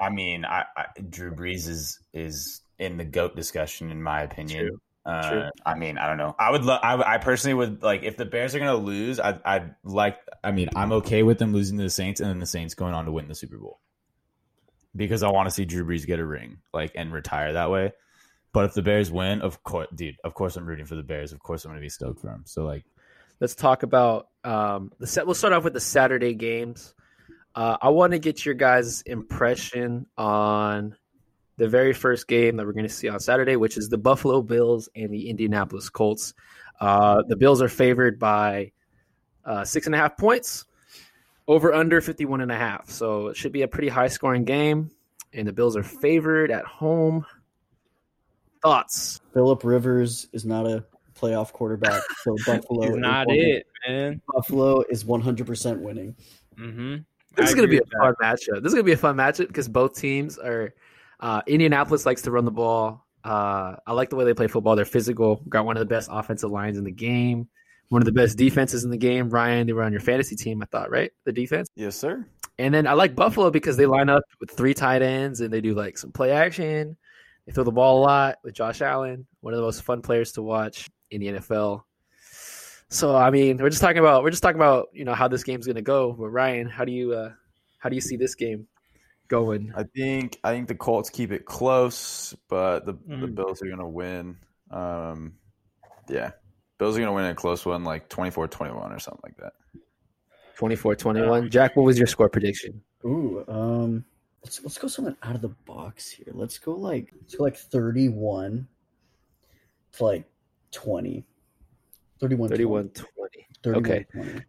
I mean, I, I Drew Brees is is in the GOAT discussion in my opinion. True. Uh, I mean, I don't know. I would love. I, I personally would like if the Bears are going to lose. I, I'd like. I mean, I'm okay with them losing to the Saints and then the Saints going on to win the Super Bowl because I want to see Drew Brees get a ring, like, and retire that way. But if the Bears win, of course, dude, of course, I'm rooting for the Bears. Of course, I'm going to be stoked for them. So, like, let's talk about um, the set. We'll start off with the Saturday games. Uh, I want to get your guys' impression on the very first game that we're going to see on Saturday, which is the Buffalo Bills and the Indianapolis Colts. Uh, the Bills are favored by uh, six and a half points, over under fifty-one and a half. So it should be a pretty high scoring game, and the Bills are favored at home. Thoughts? Phillip Rivers is not a playoff quarterback, so Buffalo is not it, man. Buffalo is one hundred percent winning. Mm-hmm. This I is going to be a fun that. matchup. This is going to be a fun matchup because both teams are. Uh, Indianapolis likes to run the ball. Uh, I like the way they play football. They're physical. Got one of the best offensive lines in the game. One of the best defenses in the game. Ryan, they were on your fantasy team, I thought, right? The defense? Yes, sir. And then I like Buffalo because they line up with three tight ends and they do like some play action. They throw the ball a lot with Josh Allen, one of the most fun players to watch in the N F L. So, I mean, we're just talking about we're just talking about, you know, how this game's going to go. But Ryan, how do you uh, how do you see this game going? I think I think the Colts keep it close, but the, mm. the Bills are going to win. Um, yeah. Bills are going to win a close one, like twenty-four twenty-one or something like that. twenty-four twenty-one. Jack, what was your score prediction? Ooh, um, let's let's go something out of the box here. Let's go like let's go like thirty-one to like twenty. thirty-one twenty. Okay. twenty.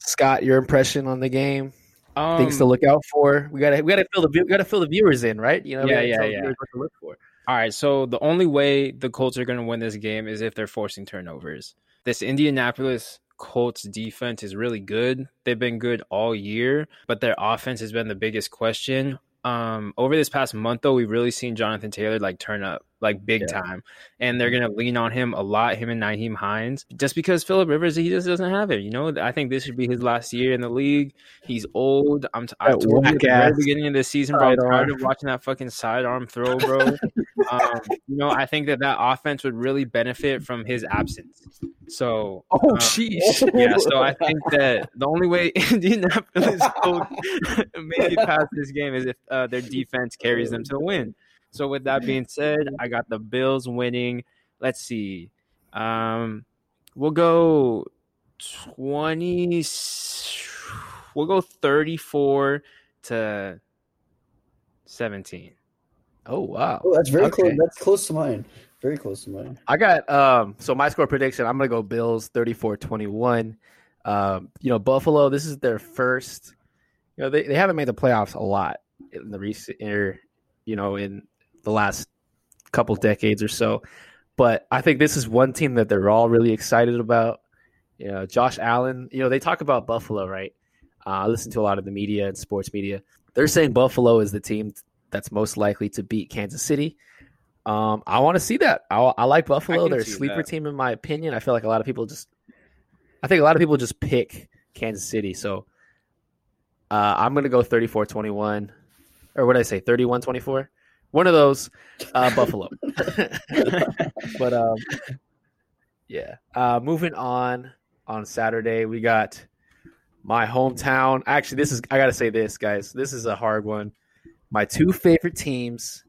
Scott, your impression on the game? Um, Things to look out for. We gotta we gotta fill the we gotta fill the viewers in, right? You know, yeah, yeah, yeah. What to look for. All right. So the only way the Colts are gonna win this game is if they're forcing turnovers. This Indianapolis Colts defense is really good. They've been good all year, but their offense has been the biggest question. Um, over this past month, though, we've really seen Jonathan Taylor like turn up. like big yeah. time. And they're going to lean on him a lot, him and Nyheim Hines, just because Phillip Rivers, he just doesn't have it. You know, I think this should be his last year in the league. He's old. I'm t- I told you at the very beginning of the season, bro, I'm tired of watching that fucking sidearm throw, bro. um, you know, I think that that offense would really benefit from his absence. So, oh, jeez. Um, yeah, so I think that the only way Indianapolis will make it past this game is if uh, their defense carries them to a win. So with that being said, I got the Bills winning. Let's see. Um, we'll go twenty. We'll go thirty-four to seventeen. Oh wow, oh, that's very okay. close. That's close to mine. Very close to mine. I got um. So my score prediction. I'm gonna go Bills thirty-four twenty-one. Um, you know, Buffalo. This is their first. You know, they they haven't made the playoffs a lot in the recent year. You know, in the last couple decades or so. But I think this is one team that they're all really excited about. You know, Josh Allen, you know, they talk about Buffalo, right? Uh, I listen to a lot of the media and sports media. They're saying Buffalo is the team that's most likely to beat Kansas City. Um, I want to see that. I, I like Buffalo. I they're a sleeper that. team, in my opinion. I feel like a lot of people just – I think a lot of people just pick Kansas City. So uh, I'm going to go thirty-four twenty-one. Or what did I say, thirty-one twenty-four? One of those, uh, Buffalo. But, um, yeah. Uh, moving on, on Saturday, we got my hometown. Actually, this is – I got to say this, guys. This is a hard one. My two favorite teams,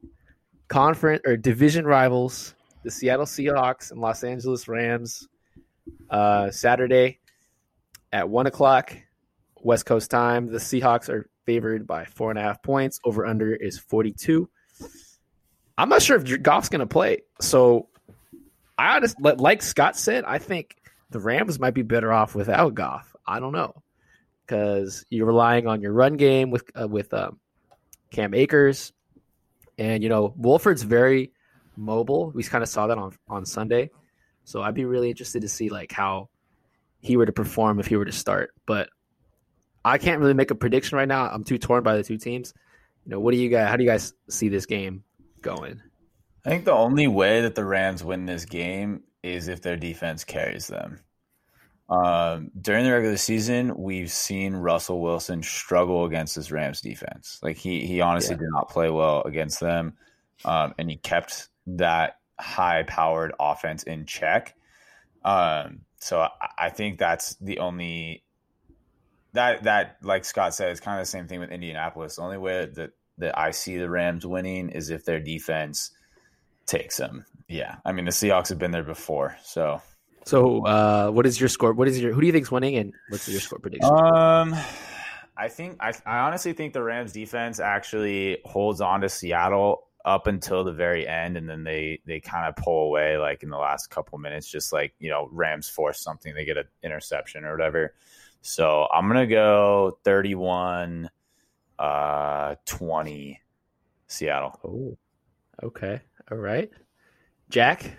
conference or division rivals, the Seattle Seahawks and Los Angeles Rams, uh, Saturday at one o'clock West Coast time. The Seahawks are – favored by four and a half points. Over under is forty-two. I'm not sure if Goff's going to play. So I just, like Scott said, I think the Rams might be better off without Goff. I don't know, because you're relying on your run game with uh, with um, Cam Akers, and you know Wolford's very mobile. We kind of saw that on on Sunday. So I'd be really interested to see like how he were to perform if he were to start, but. I can't really make a prediction right now. I'm too torn by the two teams. You know, what do you guys? How do you guys see this game going? I think the only way that the Rams win this game is if their defense carries them. Um, during the regular season, we've seen Russell Wilson struggle against this Rams defense. Like he he honestly yeah. did not play well against them, um, and he kept that high-powered offense in check. Um, so I, I think that's the only. That, that like Scott said, it's kind of the same thing with Indianapolis. The only way that, that I see the Rams winning is if their defense takes them. Yeah. I mean, the Seahawks have been there before. So, so uh, what is your score? What is your, who do you think's winning and what's your score prediction? Um, I think, I, I honestly think the Rams defense actually holds on to Seattle up until the very end. And then they, they kind of pull away like in the last couple minutes, just like, you know, Rams force something, they get an interception or whatever. So I'm going to go thirty-one twenty uh, Seattle. Oh, okay. All right. Jack?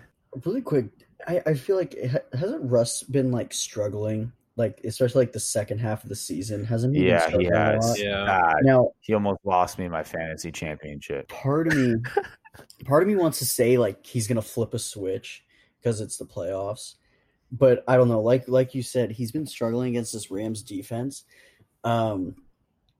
Really quick, I, I feel like it ha- hasn't Russ been, like, struggling? Like, especially, like, the second half of the season. Hasn't he yeah, been struggling he has. a lot? Yeah. God, now, he almost lost me my fantasy championship. Part of me, part of me wants to say, like, he's going to flip a switch because it's the playoffs. But I don't know, like like you said, he's been struggling against this Rams defense. Um,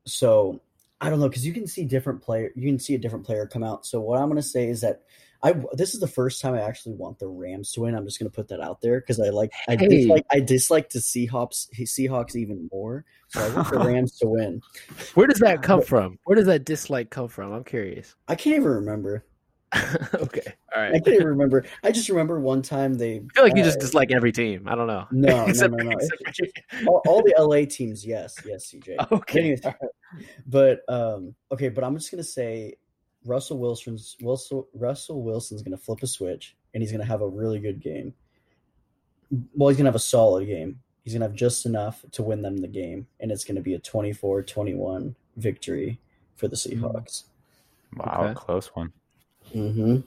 so I don't know, because you can see different player, you can see a different player come out. So what I'm going to say is that I this is the first time I actually want the Rams to win. I'm just going to put that out there because I like I hey. dislike I dislike the Seahawks Seahawks even more. So I want the Rams to win. Where does that come but, from? Where does that dislike come from? I'm curious. I can't even remember. Okay. All right. I can't even remember. I just remember one time they. I feel like uh, you just dislike every team. I don't know. No, no, no, no. Just, all, all the L A teams, yes, yes, C J. Okay. Anyways, right. But um, okay, but I'm just gonna say Russell Wilson's Wilson Russell Wilson's gonna flip a switch and he's gonna have a really good game. Well, he's gonna have a solid game. He's gonna have just enough to win them the game, and it's gonna be a twenty-four twenty-one victory for the Seahawks. Wow, okay. Close one. Mm-hmm.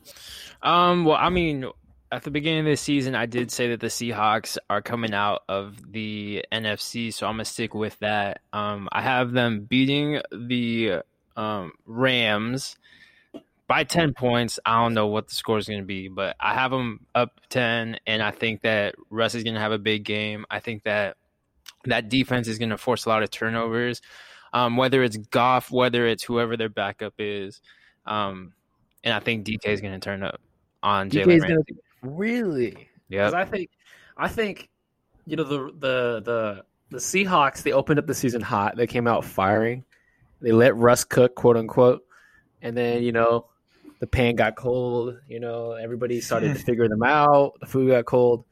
Um, well, I mean, at the beginning of this season, I did say that the Seahawks are coming out of the N F C, so I'm going to stick with that. Um, I have them beating the um, Rams by ten points. I don't know what the score is going to be, but I have them up ten, and I think that Russ is going to have a big game. I think that that defense is going to force a lot of turnovers, um, whether it's Goff, whether it's whoever their backup is. Um, and I think D K is going to turn up on Jalen Ramsey. Really? Yeah. Because I think, I think, you know, the, the, the, the Seahawks, they opened up the season hot. They came out firing. They let Russ cook, quote unquote. And then, you know, the pan got cold. You know, everybody started to figure them out. The food got cold.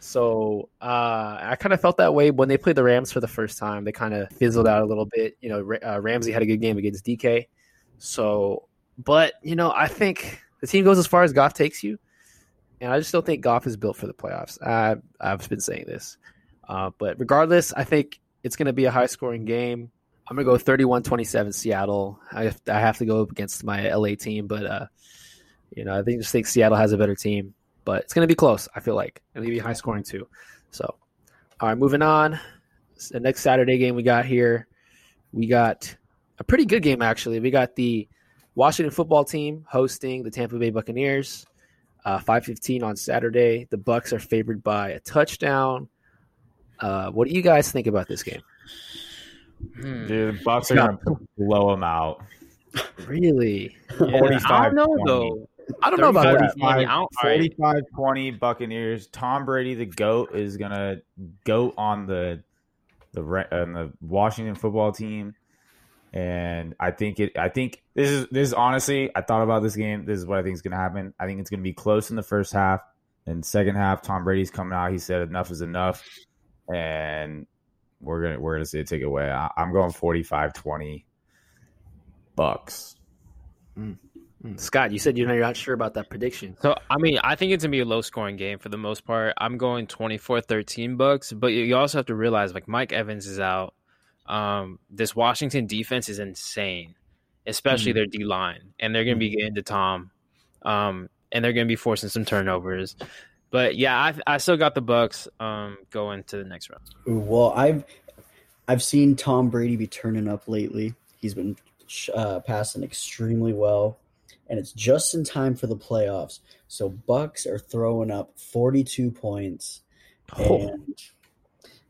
So uh, I kind of felt that way when they played the Rams for the first time. They kind of fizzled out a little bit. You know, uh, Ramsey had a good game against D K. So, but, you know, I think the team goes as far as Goff takes you. And I just don't think Goff is built for the playoffs. I, I've been saying this. Uh, but regardless, I think it's going to be a high-scoring game. I'm going to go thirty-one twenty-seven Seattle. I have, I have to go up against my L A team. But, uh, you know, I think, just think Seattle has a better team. But it's going to be close, I feel like. It's going to be high-scoring, too. So, all right, moving on. The next Saturday game we got here, we got a pretty good game, actually. We got the Washington football team hosting the Tampa Bay Buccaneers. Uh, five fifteen on Saturday. The Bucs are favored by a touchdown. Uh, what do you guys think about this game? Dude, Bucs are going to blow them out. Really? Yeah, I don't know, though. I don't know about that. forty-five twenty Buccaneers. Tom Brady, the GOAT, is going to go on the the on the Washington football team. And I think it. I think this is this is honestly. I thought about this game. This is what I think is going to happen. I think it's going to be close in the first half, and second half, Tom Brady's coming out. He said enough is enough, and we're gonna we're gonna see it take away. I, I'm going forty-five twenty Bucks. Mm. Scott, you said you know you're not sure about that prediction. So I mean, I think it's gonna be a low scoring game for the most part. I'm going twenty-four thirteen Bucks, but you also have to realize like Mike Evans is out. Um, this Washington defense is insane, especially mm-hmm. their D line, and they're going to be getting to Tom, um, and they're going to be forcing some turnovers. But yeah, I I still got the Bucs um, going to the next round. Well, I've I've seen Tom Brady be turning up lately. He's been uh, passing extremely well, and it's just in time for the playoffs. So Bucs are throwing up forty-two points. Oh. And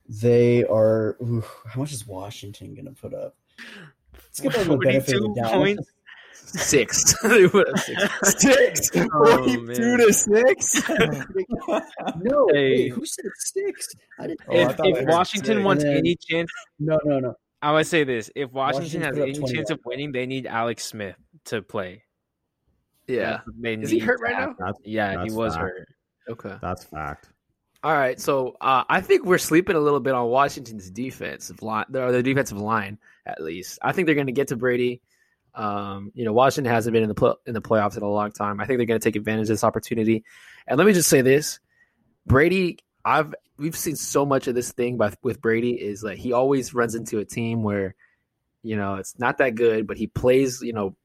they are. Oof, how much is Washington going to put up? Let's give them the benefit of the doubt. Six. They put up six. Six. Oh, forty-two to six. No. Hey. Wait, who said six? I didn't. If, oh, I thought if I Washington wants then, any chance, no, no, no. I would say this: if Washington, Washington has any twenty-one chance of winning, they need Alex Smith to play. Yeah. Is he hurt right now? That's, yeah, that's he was fact. hurt. Okay, that's fact. All right, so uh, I think we're sleeping a little bit on Washington's defensive line, or their defensive line at least. I think they're going to get to Brady. Um, you know, Washington hasn't been in the pl- in the playoffs in a long time. I think they're going to take advantage of this opportunity. And let me just say this: Brady, I've we've seen so much of this thing by, with Brady is like he always runs into a team where, you know, it's not that good, but he plays, you know,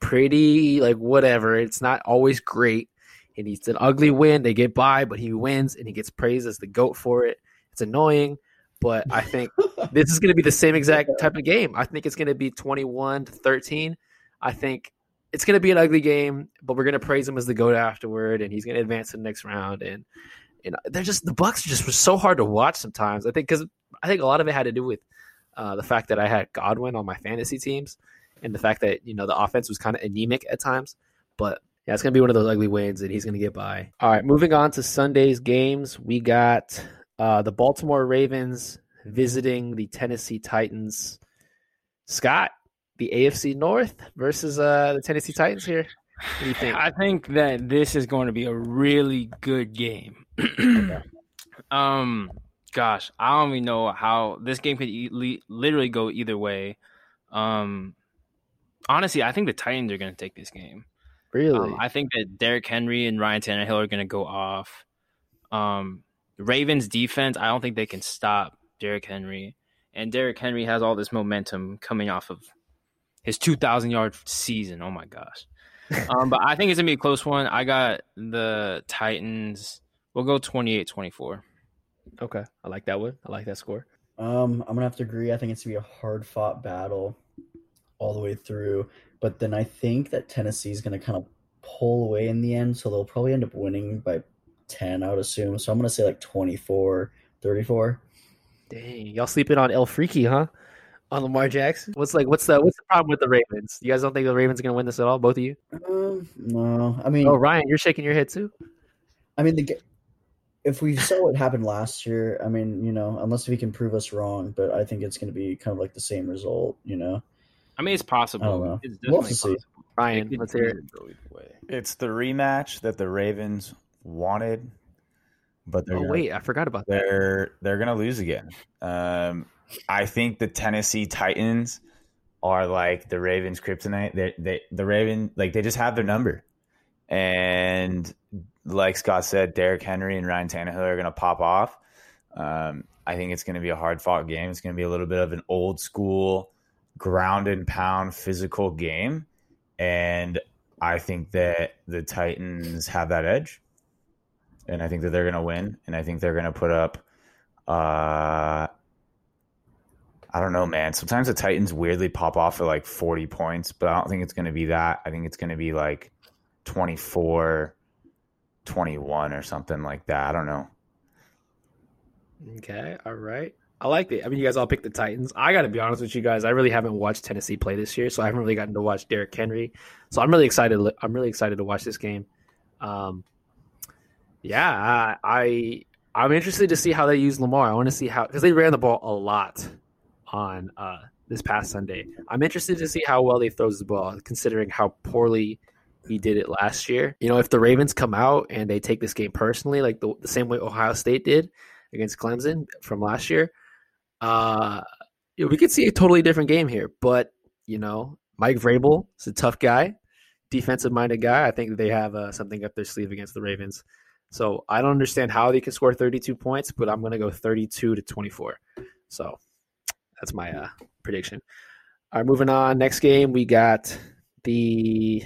pretty like whatever. It's not always great. And it's an ugly win. They get by, but he wins, and he gets praised as the GOAT for it. It's annoying, but I think this is going to be the same exact type of game. I think it's going to be twenty-one to thirteen. I think it's going to be an ugly game, but we're going to praise him as the GOAT afterward, and he's going to advance to the next round. And you know, they're just the Bucs just were so hard to watch sometimes. I think because I think a lot of it had to do with uh, the fact that I had Godwin on my fantasy teams, and the fact that you know the offense was kind of anemic at times, but. Yeah, it's going to be one of those ugly wins, and he's going to get by. All right, moving on to Sunday's games. We got uh, the Baltimore Ravens visiting the Tennessee Titans. Scott, the A F C North versus uh, the Tennessee Titans here. What do you think? I think that this is going to be a really good game. Okay. Um, gosh, I don't even know how this game could e- literally go either way. Um, honestly, I think the Titans are going to take this game. Really? Um, I think that Derrick Henry and Ryan Tannehill are going to go off. Um, Ravens defense, I don't think they can stop Derrick Henry. And Derrick Henry has all this momentum coming off of his two thousand yard season. Oh, my gosh. Um, but I think it's going to be a close one. I got the Titans. We'll go twenty-eight twenty-four. Okay. I like that one. I like that score. Um, I'm going to have to agree. I think it's going to be a hard-fought battle all the way through. But then I think that Tennessee is going to kind of pull away in the end, so they'll probably end up winning by ten, I would assume. So I'm going to say like twenty-four, thirty-four. Dang, y'all sleeping on El Freaky, huh? On Lamar Jackson? What's like? What's the what's the problem with the Ravens? You guys don't think the Ravens are going to win this at all, both of you? Um, no, I mean. Oh, Ryan, you're shaking your head too. I mean, the, if we saw what happened last year, I mean, you know, unless we can prove us wrong, but I think it's going to be kind of like the same result, you know. I mean, it's possible. I don't know. It's definitely we'll possible. See. Ryan, let's hear it. It's the rematch that the Ravens wanted, but they're oh gonna, wait, I forgot about they're, that. They're they're gonna lose again. Um, I think the Tennessee Titans are like the Ravens' kryptonite. They they the Raven like they just have their number, and like Scott said, Derrick Henry and Ryan Tannehill are gonna pop off. Um, I think it's gonna be a hard fought game. It's gonna be a little bit of an old school, ground and pound, physical game, and I think that the Titans have that edge, and I think that they're going to win, and I think they're going to put up uh, I don't know, man. Sometimes the Titans weirdly pop off at like forty points, but I don't think it's going to be that. I think it's going to be like twenty-four, twenty-one or something like that. I don't know. Okay, all right. I like it. I mean, you guys all picked the Titans. I got to be honest with you guys. I really haven't watched Tennessee play this year, so I haven't really gotten to watch Derrick Henry. So I'm really excited. I'm really excited to watch this game. Um, yeah, I, I I'm interested to see how they use Lamar. I want to see how, because they ran the ball a lot on uh, this past Sunday. I'm interested to see how well they throws the ball, considering how poorly he did it last year. You know, if the Ravens come out and they take this game personally, like the, the same way Ohio State did against Clemson from last year. Uh, we could see a totally different game here, but you know, Mike Vrabel is a tough guy, defensive-minded guy. I think they have uh, something up their sleeve against the Ravens. So I don't understand how they can score thirty-two points, but I'm going to go thirty-two to twenty-four. So that's my uh, prediction. All right, moving on. Next game, we got the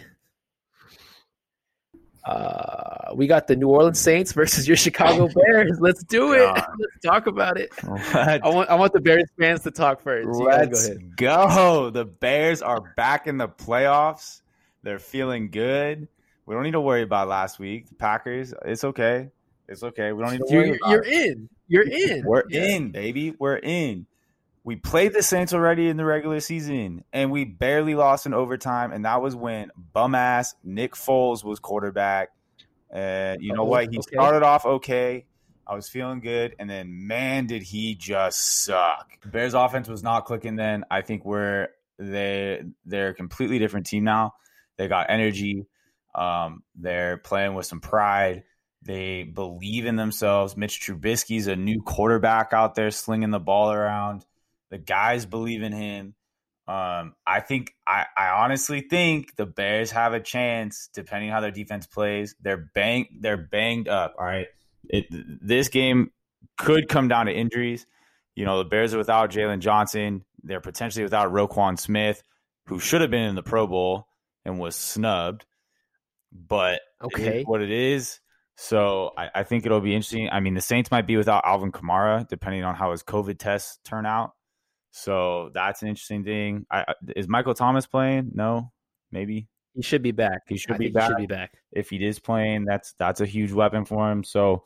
uh, we got the New Orleans Saints versus your Chicago Bears. Let's do it. God. Let's talk about it. What? I want I want the Bears fans to talk first. You Let's go, ahead. go. The Bears are back in the playoffs. They're feeling good. We don't need to worry about last week. The Packers, it's okay. It's okay. We don't need to worry you're, about You're it. in. You're in. We're yeah. in, baby. We're in. We played the Saints already in the regular season, and we barely lost in overtime, and that was when bum-ass Nick Foles was quarterback. And you know oh, what? He okay. started off okay. I was feeling good, and then, man, did he just suck. Bears offense was not clicking then. I think we're they, they're a completely different team now. They got energy. Um, they're playing with some pride. They believe in themselves. Mitch Trubisky's a new quarterback out there slinging the ball around. The guys believe in him. Um, I think I, I honestly think the Bears have a chance, depending how their defense plays. They're bang, they're banged up. All right, it, this game could come down to injuries. You know, the Bears are without Jalen Johnson. They're potentially without Roquan Smith, who should have been in the Pro Bowl and was snubbed. But okay, it is what it is. So I, I think it'll be interesting. I mean, the Saints might be without Alvin Kamara, depending on how his COVID tests turn out. So that's an interesting thing. I, is Michael Thomas playing? No, maybe he should be back. He should I be back. He should be back. If he is playing, that's that's a huge weapon for him. So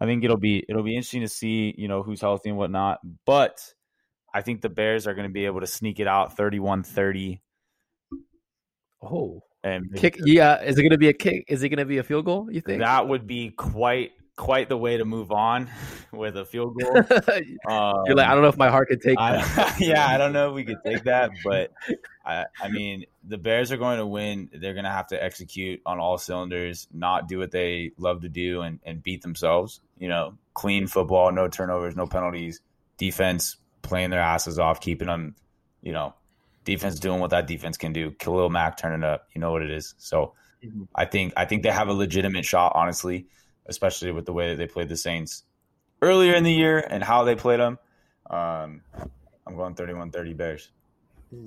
I think it'll be it'll be interesting to see, you know, who's healthy and whatnot. But I think the Bears are going to be able to sneak it out, thirty-one thirty. Oh, and kick! Yeah, is it going to be a kick? Is it going to be a field goal? You think that would be quite. Quite the way to move on with a field goal. Um, You're like, I don't know if my heart could take that. I, yeah, I don't know if we could take that, but I, I mean, the Bears are going to win. They're going to have to execute on all cylinders, not do what they love to do, and, and beat themselves. You know, clean football, no turnovers, no penalties, defense playing their asses off, keeping them, you know, defense doing what that defense can do. Khalil Mack turning up, you know what it is. So I think I think they have a legitimate shot, honestly, especially with the way that they played the Saints earlier in the year and how they played them. Um, I'm going thirty-one thirty Bears.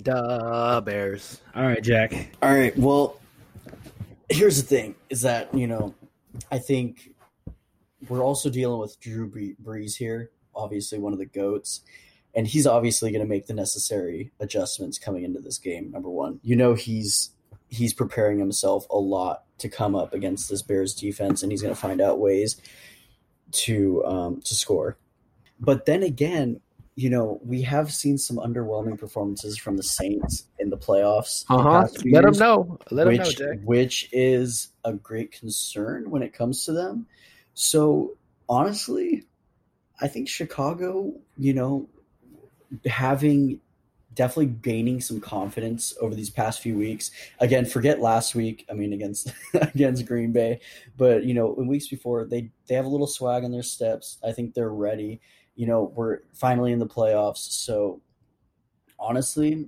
Duh, Bears. All right, Jack. All right, well, here's the thing is that, you know, I think we're also dealing with Drew Brees here, obviously one of the GOATs. And he's obviously going to make the necessary adjustments coming into this game, number one. You know he's he's preparing himself a lot to come up against this Bears defense, and he's going to find out ways to um, to score. But then again, you know, we have seen some underwhelming performances from the Saints in the playoffs. Uh-huh. The Let them know. Let them know, Jack. Which is a great concern when it comes to them. So, honestly, I think Chicago, you know, having definitely gaining some confidence over these past few weeks. Again, forget last week. I mean, against against Green Bay, but you know, in weeks before, they they have a little swag in their steps. I think they're ready. You know, we're finally in the playoffs. So honestly,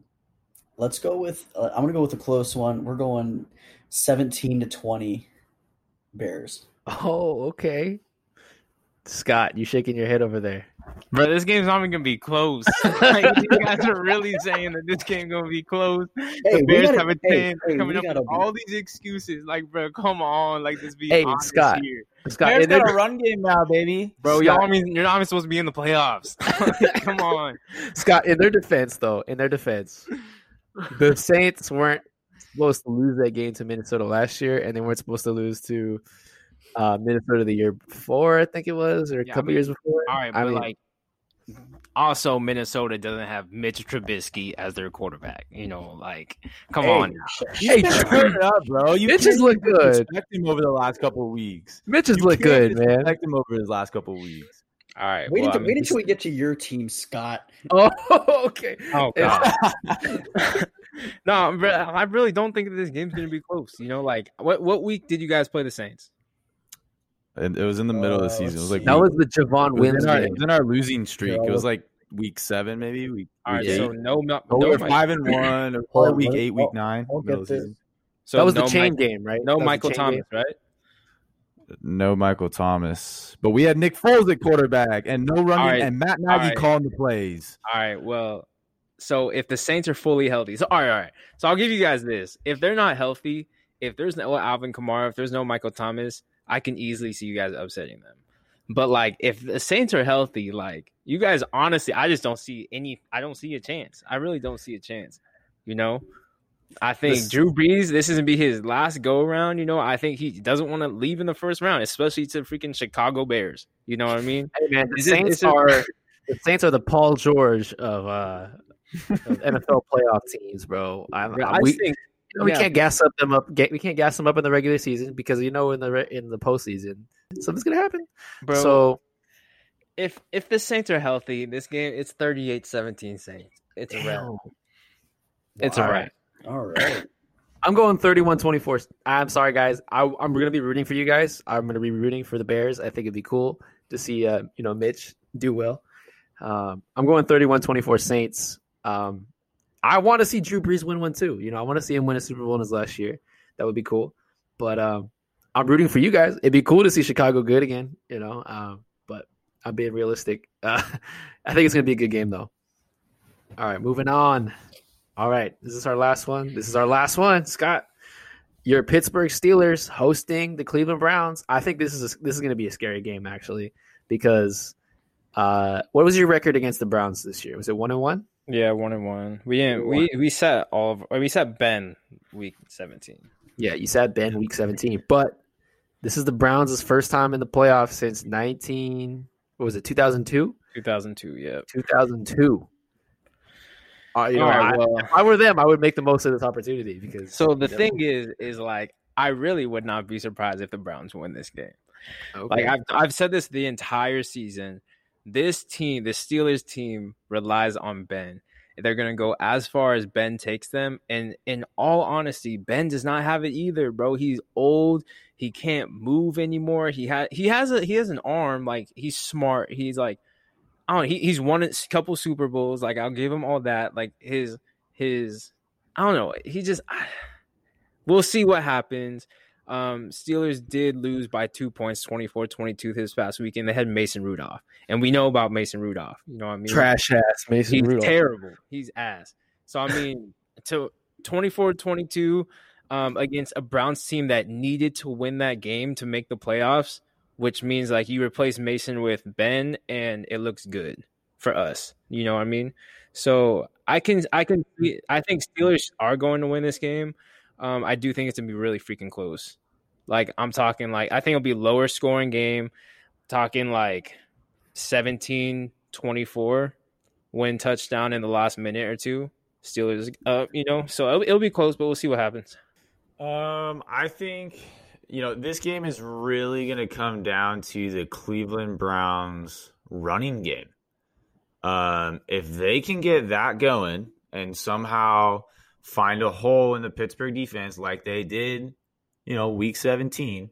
let's go with. Uh, I'm gonna go with a close one. We're going seventeen to twenty, Bears. Oh, okay. Scott, you shaking your head over there. Bro, this game's not even going to be close. Like, you guys are really saying that this game's going to be close. Hey, the Bears gotta, have a chance hey, coming hey, up with be. all these excuses. Like, bro, come on. Like, this be hey, honest Scott, here. Scott, Bears got a run game now, baby. Bro, Scott, y'all mean, you're not even supposed to be in the playoffs. Like, come on. Scott, in their defense, though, in their defense, the Saints weren't supposed to lose that game to Minnesota last year, and they weren't supposed to lose to – Uh, Minnesota the year before, I think it was, or a yeah, couple I mean, years before. All right, but I mean, like, also Minnesota doesn't have Mitch Trubisky as their quarterback. You know, like, come hey, on, hey, turn it up, bro. You Mitch has looked good. Respect him over the last couple of weeks. Mitch has looked good, man. Respect him over his last couple of weeks. All right, wait, well, until, I mean, wait until we get to your team, Scott. Oh, okay. Oh God. No, bro, I really don't think that this game's gonna be close. You know, like, what what week did you guys play the Saints? And it was in the middle uh, of the season. It was like that week, was the Javon Williams. It was in our losing streak. It was like week seven, maybe. Week, all right, eight. So no, no, no five and one, or, or week eight, week nine. So that was no the chain Michael, game, right? No Michael Thomas, game. right? No Michael Thomas, but we had Nick Foles at quarterback, and no running, right. and Matt Nagy right. calling the plays. All right, well, so if the Saints are fully healthy, so all right, all right. So I'll give you guys this: if they're not healthy, if there's no Alvin Kamara, if there's no Michael Thomas, I can easily see you guys upsetting them. But, like, if the Saints are healthy, like, you guys honestly, I just don't see any – I don't see a chance. I really don't see a chance, you know? I think this, Drew Brees, this is going to be his last go-around, you know? I think he doesn't want to leave in the first round, especially to freaking Chicago Bears. You know what I mean? Hey, man, the, Saints just, are, the Saints are the Paul George of, uh, of N F L playoff teams, bro. I, bro, I, I we, think – We yeah. can't gas up them up. Get, we can't gas them up in the regular season because you know in the re, in the postseason something's gonna happen. Bro, so if if the Saints are healthy, this game it's thirty-eight seventeen Saints. It's damn. a wrap. It's wow. a wrap. All right. I'm going thirty-one twenty-four. I'm sorry, guys. I, I'm gonna be rooting for you guys. I'm gonna be rooting for the Bears. I think it'd be cool to see uh, you know Mitch do well. Um, I'm going thirty-one twenty-four Saints. Um, I want to see Drew Brees win one too. You know, I want to see him win a Super Bowl in his last year. That would be cool. But um, I'm rooting for you guys. It'd be cool to see Chicago good again. You know, um, but I'm being realistic. Uh, I think it's gonna be a good game though. All right, moving on. All right, this is our last one. This is our last one, Scott. Your Pittsburgh Steelers hosting the Cleveland Browns. I think this is a, this is gonna be a scary game actually because uh, what was your record against the Browns this year? Was it one and one? Yeah, one and one. We didn't. We we sat all of. We sat Ben week seventeen. Yeah, you sat Ben week seventeen. But this is the Browns' first time in the playoffs since nineteen. What was it? Two thousand two. Two thousand two. Yeah. Two thousand two. Uh, you know, right, well, I, if I were them, I would make the most of this opportunity because. So the you know, thing is, is like I really would not be surprised if the Browns win this game. Okay. Like I've I've said this the entire season. This team, the Steelers team, relies on Ben. They're going to go as far as Ben takes them. And in all honesty, Ben does not have it either, bro. He's old. He can't move anymore. He ha- he has a he has an arm. Like, he's smart. He's like, I don't know, he, he's won a couple Super Bowls. Like, I'll give him all that. Like, his, his I don't know. He just, I, we'll see what happens. Um, Steelers did lose by two points, twenty-four twenty-two this past weekend. They had Mason Rudolph, and we know about Mason Rudolph. You know what I mean? Trash ass Mason He's Rudolph. He's terrible. He's ass. So, I mean, to twenty-four twenty-two um, against a Browns team that needed to win that game to make the playoffs, which means, like, you replace Mason with Ben, and it looks good for us. You know what I mean? So I can, I can, I think Steelers are going to win this game. Um, I do think it's gonna be really freaking close. Like I'm talking, like I think it'll be lower scoring game. Talking like seventeen twenty-four, win touchdown in the last minute or two. Steelers, uh, you know, so it'll, it'll be close, but we'll see what happens. Um, I think, you know, this game is really going to come down to the Cleveland Browns running game. Um, if they can get that going and somehow find a hole in the Pittsburgh defense like they did, you know, week seventeen,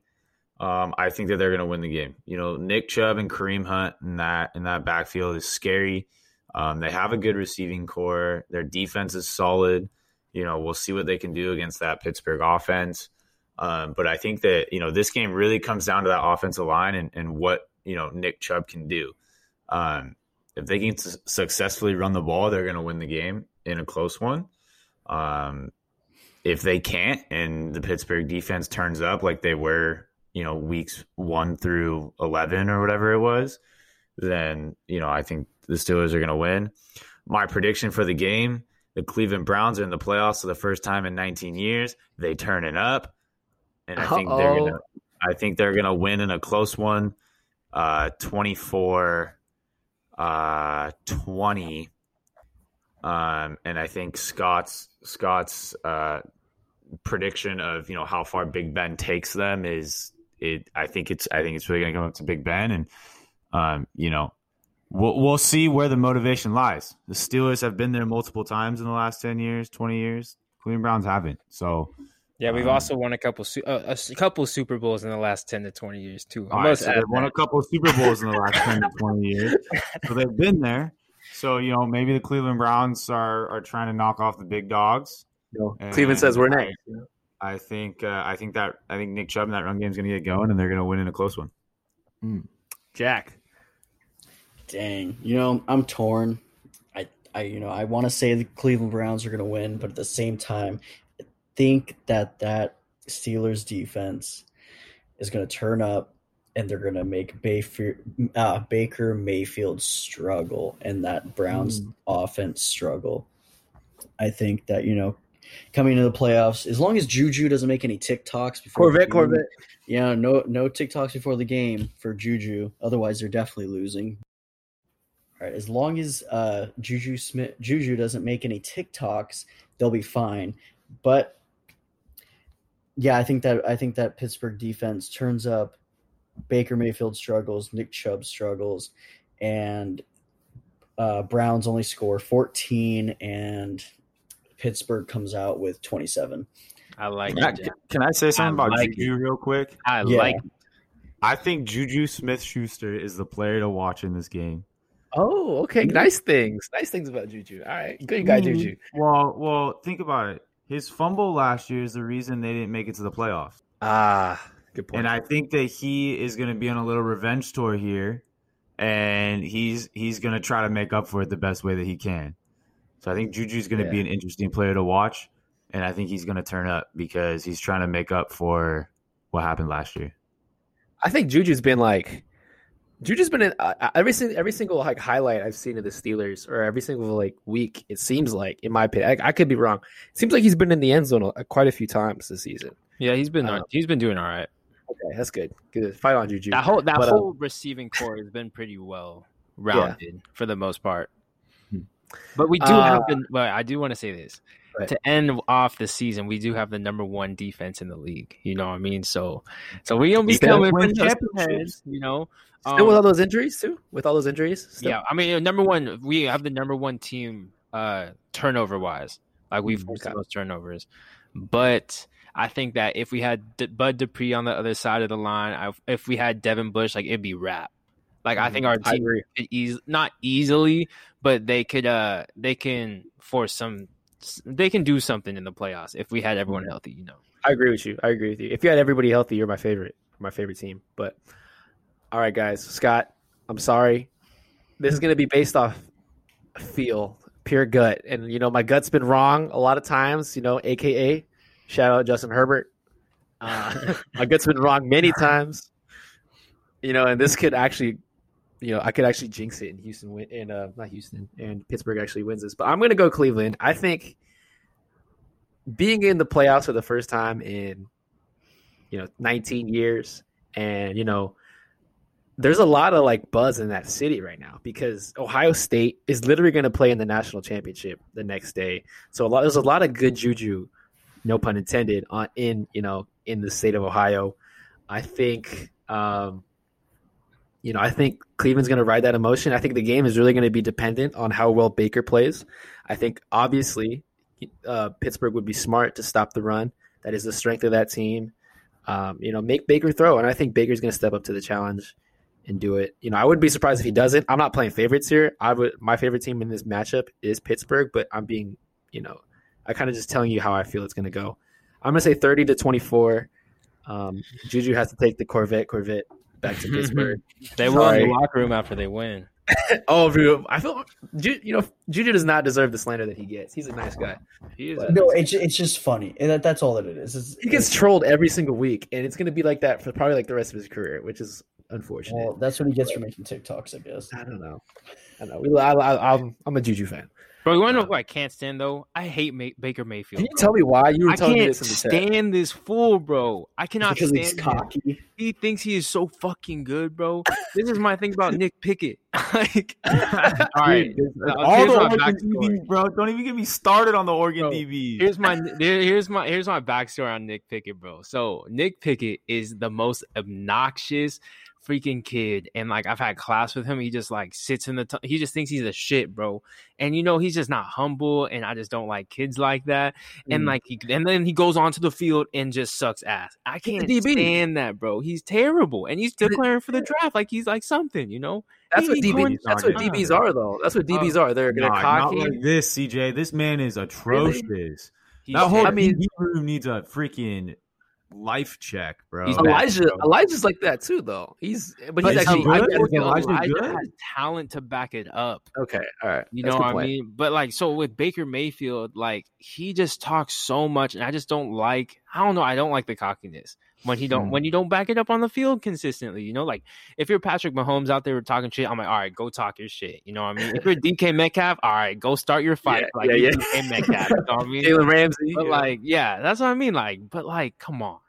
um, I think that they're going to win the game. You know, Nick Chubb and Kareem Hunt in that, in that backfield is scary. Um, they have a good receiving core. Their defense is solid. You know, we'll see what they can do against that Pittsburgh offense. Um, but I think that, you know, this game really comes down to that offensive line and, and what, you know, Nick Chubb can do. Um, if they can su- successfully run the ball, they're going to win the game in a close one. Um, if they can't and the Pittsburgh defense turns up like they were, you know, weeks one through eleven or whatever it was, then, you know, I think the Steelers are going to win. My prediction for the game, the Cleveland Browns are in the playoffs for the first time in nineteen years. They turn it up, and I Uh-oh. think they're going to I think they're going to win in a close one, uh, twenty-four, uh, twenty. Um, and I think Scott's Scott's uh, prediction of, you know, how far Big Ben takes them is it. I think it's I think it's really going to come up to Big Ben, and um, you know. We'll, we'll see where the motivation lies. The Steelers have been there multiple times in the last ten years, twenty years. Cleveland Browns haven't. So, yeah, we've um, also won a couple uh, a couple Super Bowls in the last ten to twenty years too. I must right, so they've won a couple Super Bowls in the last ten to twenty years. So they've been there. So, you know, maybe the Cleveland Browns are are trying to knock off the big dogs. You know, Cleveland says we're next. I think uh, I think that I think Nick Chubb and that run game is going to get going, and they're going to win in a close one. Mm. Jack. Dang, you know, I'm torn. I, I, you know, I want to say the Cleveland Browns are going to win, but at the same time, I think that that Steelers defense is going to turn up, and they're going to make Bayf- uh, Baker Mayfield struggle and that Browns mm. offense struggle. I think that, you know, coming into the playoffs, as long as Juju doesn't make any TikToks before Corvette, the game, Corvette. Yeah, no, no TikToks before the game for Juju. Otherwise, they're definitely losing. Right, as long as uh, Juju Smith Juju doesn't make any TikToks, they'll be fine. But yeah, I think that I think that Pittsburgh defense turns up. Baker Mayfield struggles, Nick Chubb struggles, and uh, Browns only score fourteen, and Pittsburgh comes out with twenty-seven. I like that. Can, can I say something I about like Juju it. real quick? I yeah. like. It. I think Juju Smith-Schuster is the player to watch in this game. Oh, okay. Nice things. Nice things about Juju. All right. Good guy, Juju. Well, well, think about it. His fumble last year is the reason they didn't make it to the playoffs. Ah, good point. And I think that he is going to be on a little revenge tour here, and he's he's going to try to make up for it the best way that he can. So I think Juju's going to yeah. be an interesting player to watch, and I think he's going to turn up because he's trying to make up for what happened last year. I think Juju's been like – Juju's been in uh, every every single like highlight I've seen of the Steelers, or every single like week. It seems like, in my opinion, I, I could be wrong. It seems like he's been in the end zone a, quite a few times this season. Yeah, he's been um, he's been doing all right. Okay, that's good. Good fight on Juju. That whole that but, whole um, receiving core has been pretty well rounded yeah. for the most part. But we do uh, have the. Well, I do want to say this right. to end off the season. We do have the number one defense in the league. You know what I mean? So, so we don't be coming with heads. You know. Still um, with all those injuries too. With all those injuries, still? Yeah. I mean, number one, we have the number one team uh, turnover wise. Like we've forced okay. those turnovers, but I think that if we had D- Bud Dupree on the other side of the line, I, if we had Devin Bush, like it'd be wrap. Like mm-hmm. I think our team could eas- not easily, but they could. Uh, they can force some. They can do something in the playoffs if we had everyone healthy. You know, I agree with you. I agree with you. If you had everybody healthy, you're my favorite. My favorite team, but. All right, guys. Scott, I'm sorry. This is going to be based off feel, pure gut. And, you know, my gut's been wrong a lot of times, you know, a k a shout out Justin Herbert. Uh, my gut's been wrong many times, you know, and this could actually you know, I could actually jinx it and Houston win, and uh, not Houston and Pittsburgh actually wins this. But I'm going to go Cleveland. I think being in the playoffs for the first time in, you know, nineteen years, and you know, there's a lot of like buzz in that city right now because Ohio State is literally going to play in the national championship the next day. So a lot, there's a lot of good juju, no pun intended, on in, you know, in the state of Ohio. I think, um, you know, I think Cleveland's going to ride that emotion. I think the game is really going to be dependent on how well Baker plays. I think obviously uh, Pittsburgh would be smart to stop the run. That is the strength of that team. Um, you know, make Baker throw. And I think Baker's going to step up to the challenge and do it. You know, I wouldn't be surprised if he doesn't. I'm not playing favorites here. I would, my favorite team in this matchup is Pittsburgh, but I'm being, you know, I kind of just telling you how I feel it's going to go. I'm going to say thirty to twenty-four. Um, Juju has to take the Corvette Corvette back to Pittsburgh. They will in the locker room after they win. Oh, dude, I feel you know Juju does not deserve the slander that he gets. He's a nice guy. He is but, no, it's it's just funny. That, that's all that it is. It's, he gets trolled every single week, and it's going to be like that for probably like the rest of his career, which is unfortunate. Well, that's what he gets for making TikToks, I guess. I don't know. I don't know. We, I, I, I'm I'm a Juju fan. Bro, you want to know who I can't stand, though? I hate May- Baker Mayfield. Can you bro. tell me why? You were I telling can't me this in the stand chat. This fool, bro. I cannot because stand he's cocky. Him. He thinks he is so fucking good, bro. This is my thing about Nick Pickett. Like, all right. Dude, no, all the Oregon D Bs, bro. Don't even get me started on the Oregon bro, D Bs. Here's my, here's, my, here's my backstory on Nick Pickett, bro. So, Nick Pickett is the most obnoxious freaking kid, and like I've had class with him. He just like sits in the t- he just thinks he's a shit, bro. And you know, he's just not humble, and I just don't like kids like that. Mm. And like he, and then he goes onto the field and just sucks ass. I can't stand that, bro. He's terrible, and he's declaring for the draft like he's like something, you know. That's what D Bs. That's what D Bs are, though. That's what D Bs are. They're gonna cocky. Not like this, C J. This man is atrocious. That whole D B room needs a freaking life check, bro. He's Elijah, bad, bro. Elijah's like that too, though. He's, but he's actually good? Good. Elijah good? Has talent to back it up. Okay, all right. You That's know what point. I mean? But like, so with Baker Mayfield, like he just talks so much, and I just don't like. I don't know. I don't like the cockiness when he don't hmm. when you don't back it up on the field consistently. You know, like if you're Patrick Mahomes out there talking shit, I'm like, all right, go talk your shit. You know what I mean? If you're D K Metcalf, all right, go start your fight. Yeah, like yeah, yeah. D K Metcalf, you know what I mean? Jalen Ramsey, but yeah. like, yeah, that's what I mean. Like, but like, come on,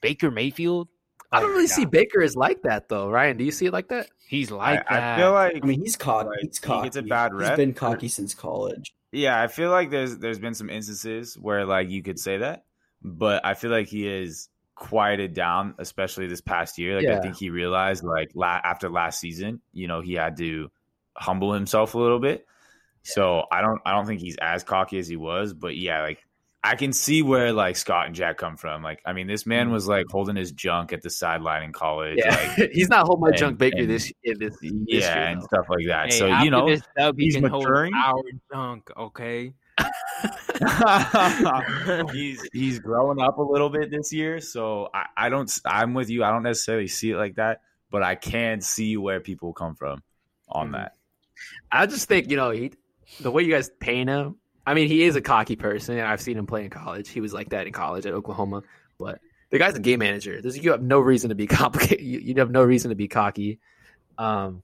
Baker Mayfield. I don't really God. see Baker as like that though. Ryan, do you see it like that? He's like I, that. I feel like I mean, he's cocky. Like, he's cocky. It's a bad rep. He's been cocky since college. Yeah, I feel like there's there's been some instances where like you could say that. But I feel like he is quieted down, especially this past year. Like yeah. I think he realized, like la- after last season, you know, he had to humble himself a little bit. Yeah. So I don't, I don't think he's as cocky as he was. But yeah, like I can see where like Scott and Jack come from. Like I mean, this man was like holding his junk at the sideline in college. Yeah. Like, he's not holding my and, junk, Baker. And, this, this, this yeah, year, and though. Stuff like that. Hey, so you know, dub, he's he maturing. Our junk, okay. he's he's growing up a little bit this year, so I, I don't. I'm with you. I don't necessarily see it like that, but I can see where people come from on that. I just think you know he, the way you guys paint him. I mean, he is a cocky person, and I've seen him play in college. He was like that in college at Oklahoma, but the guy's a game manager. There's you have no reason to be complicated. You, you have no reason to be cocky. Um.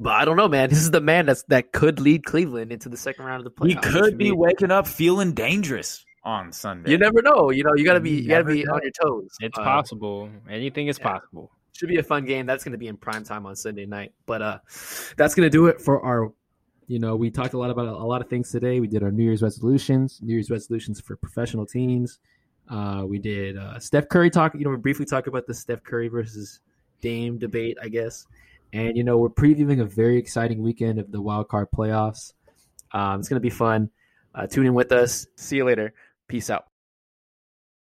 But I don't know, man. This is the man that's that could lead Cleveland into the second round of the playoffs. He could be waking up feeling dangerous on Sunday. You never know. You know, you gotta be you, you gotta be know. on your toes. It's uh, possible. Anything is yeah. possible. Should be a fun game. That's gonna be in prime time on Sunday night. But uh, that's gonna do it for our. You know, we talked a lot about a, a lot of things today. We did our New Year's resolutions, New Year's resolutions for professional teams. Uh, we did uh, Steph Curry talk. You know, we briefly talked about the Steph Curry versus Dame debate, I guess. And, you know, we're previewing a very exciting weekend of the wild card playoffs. Um, it's going to be fun. Uh, tune in with us. See you later. Peace out.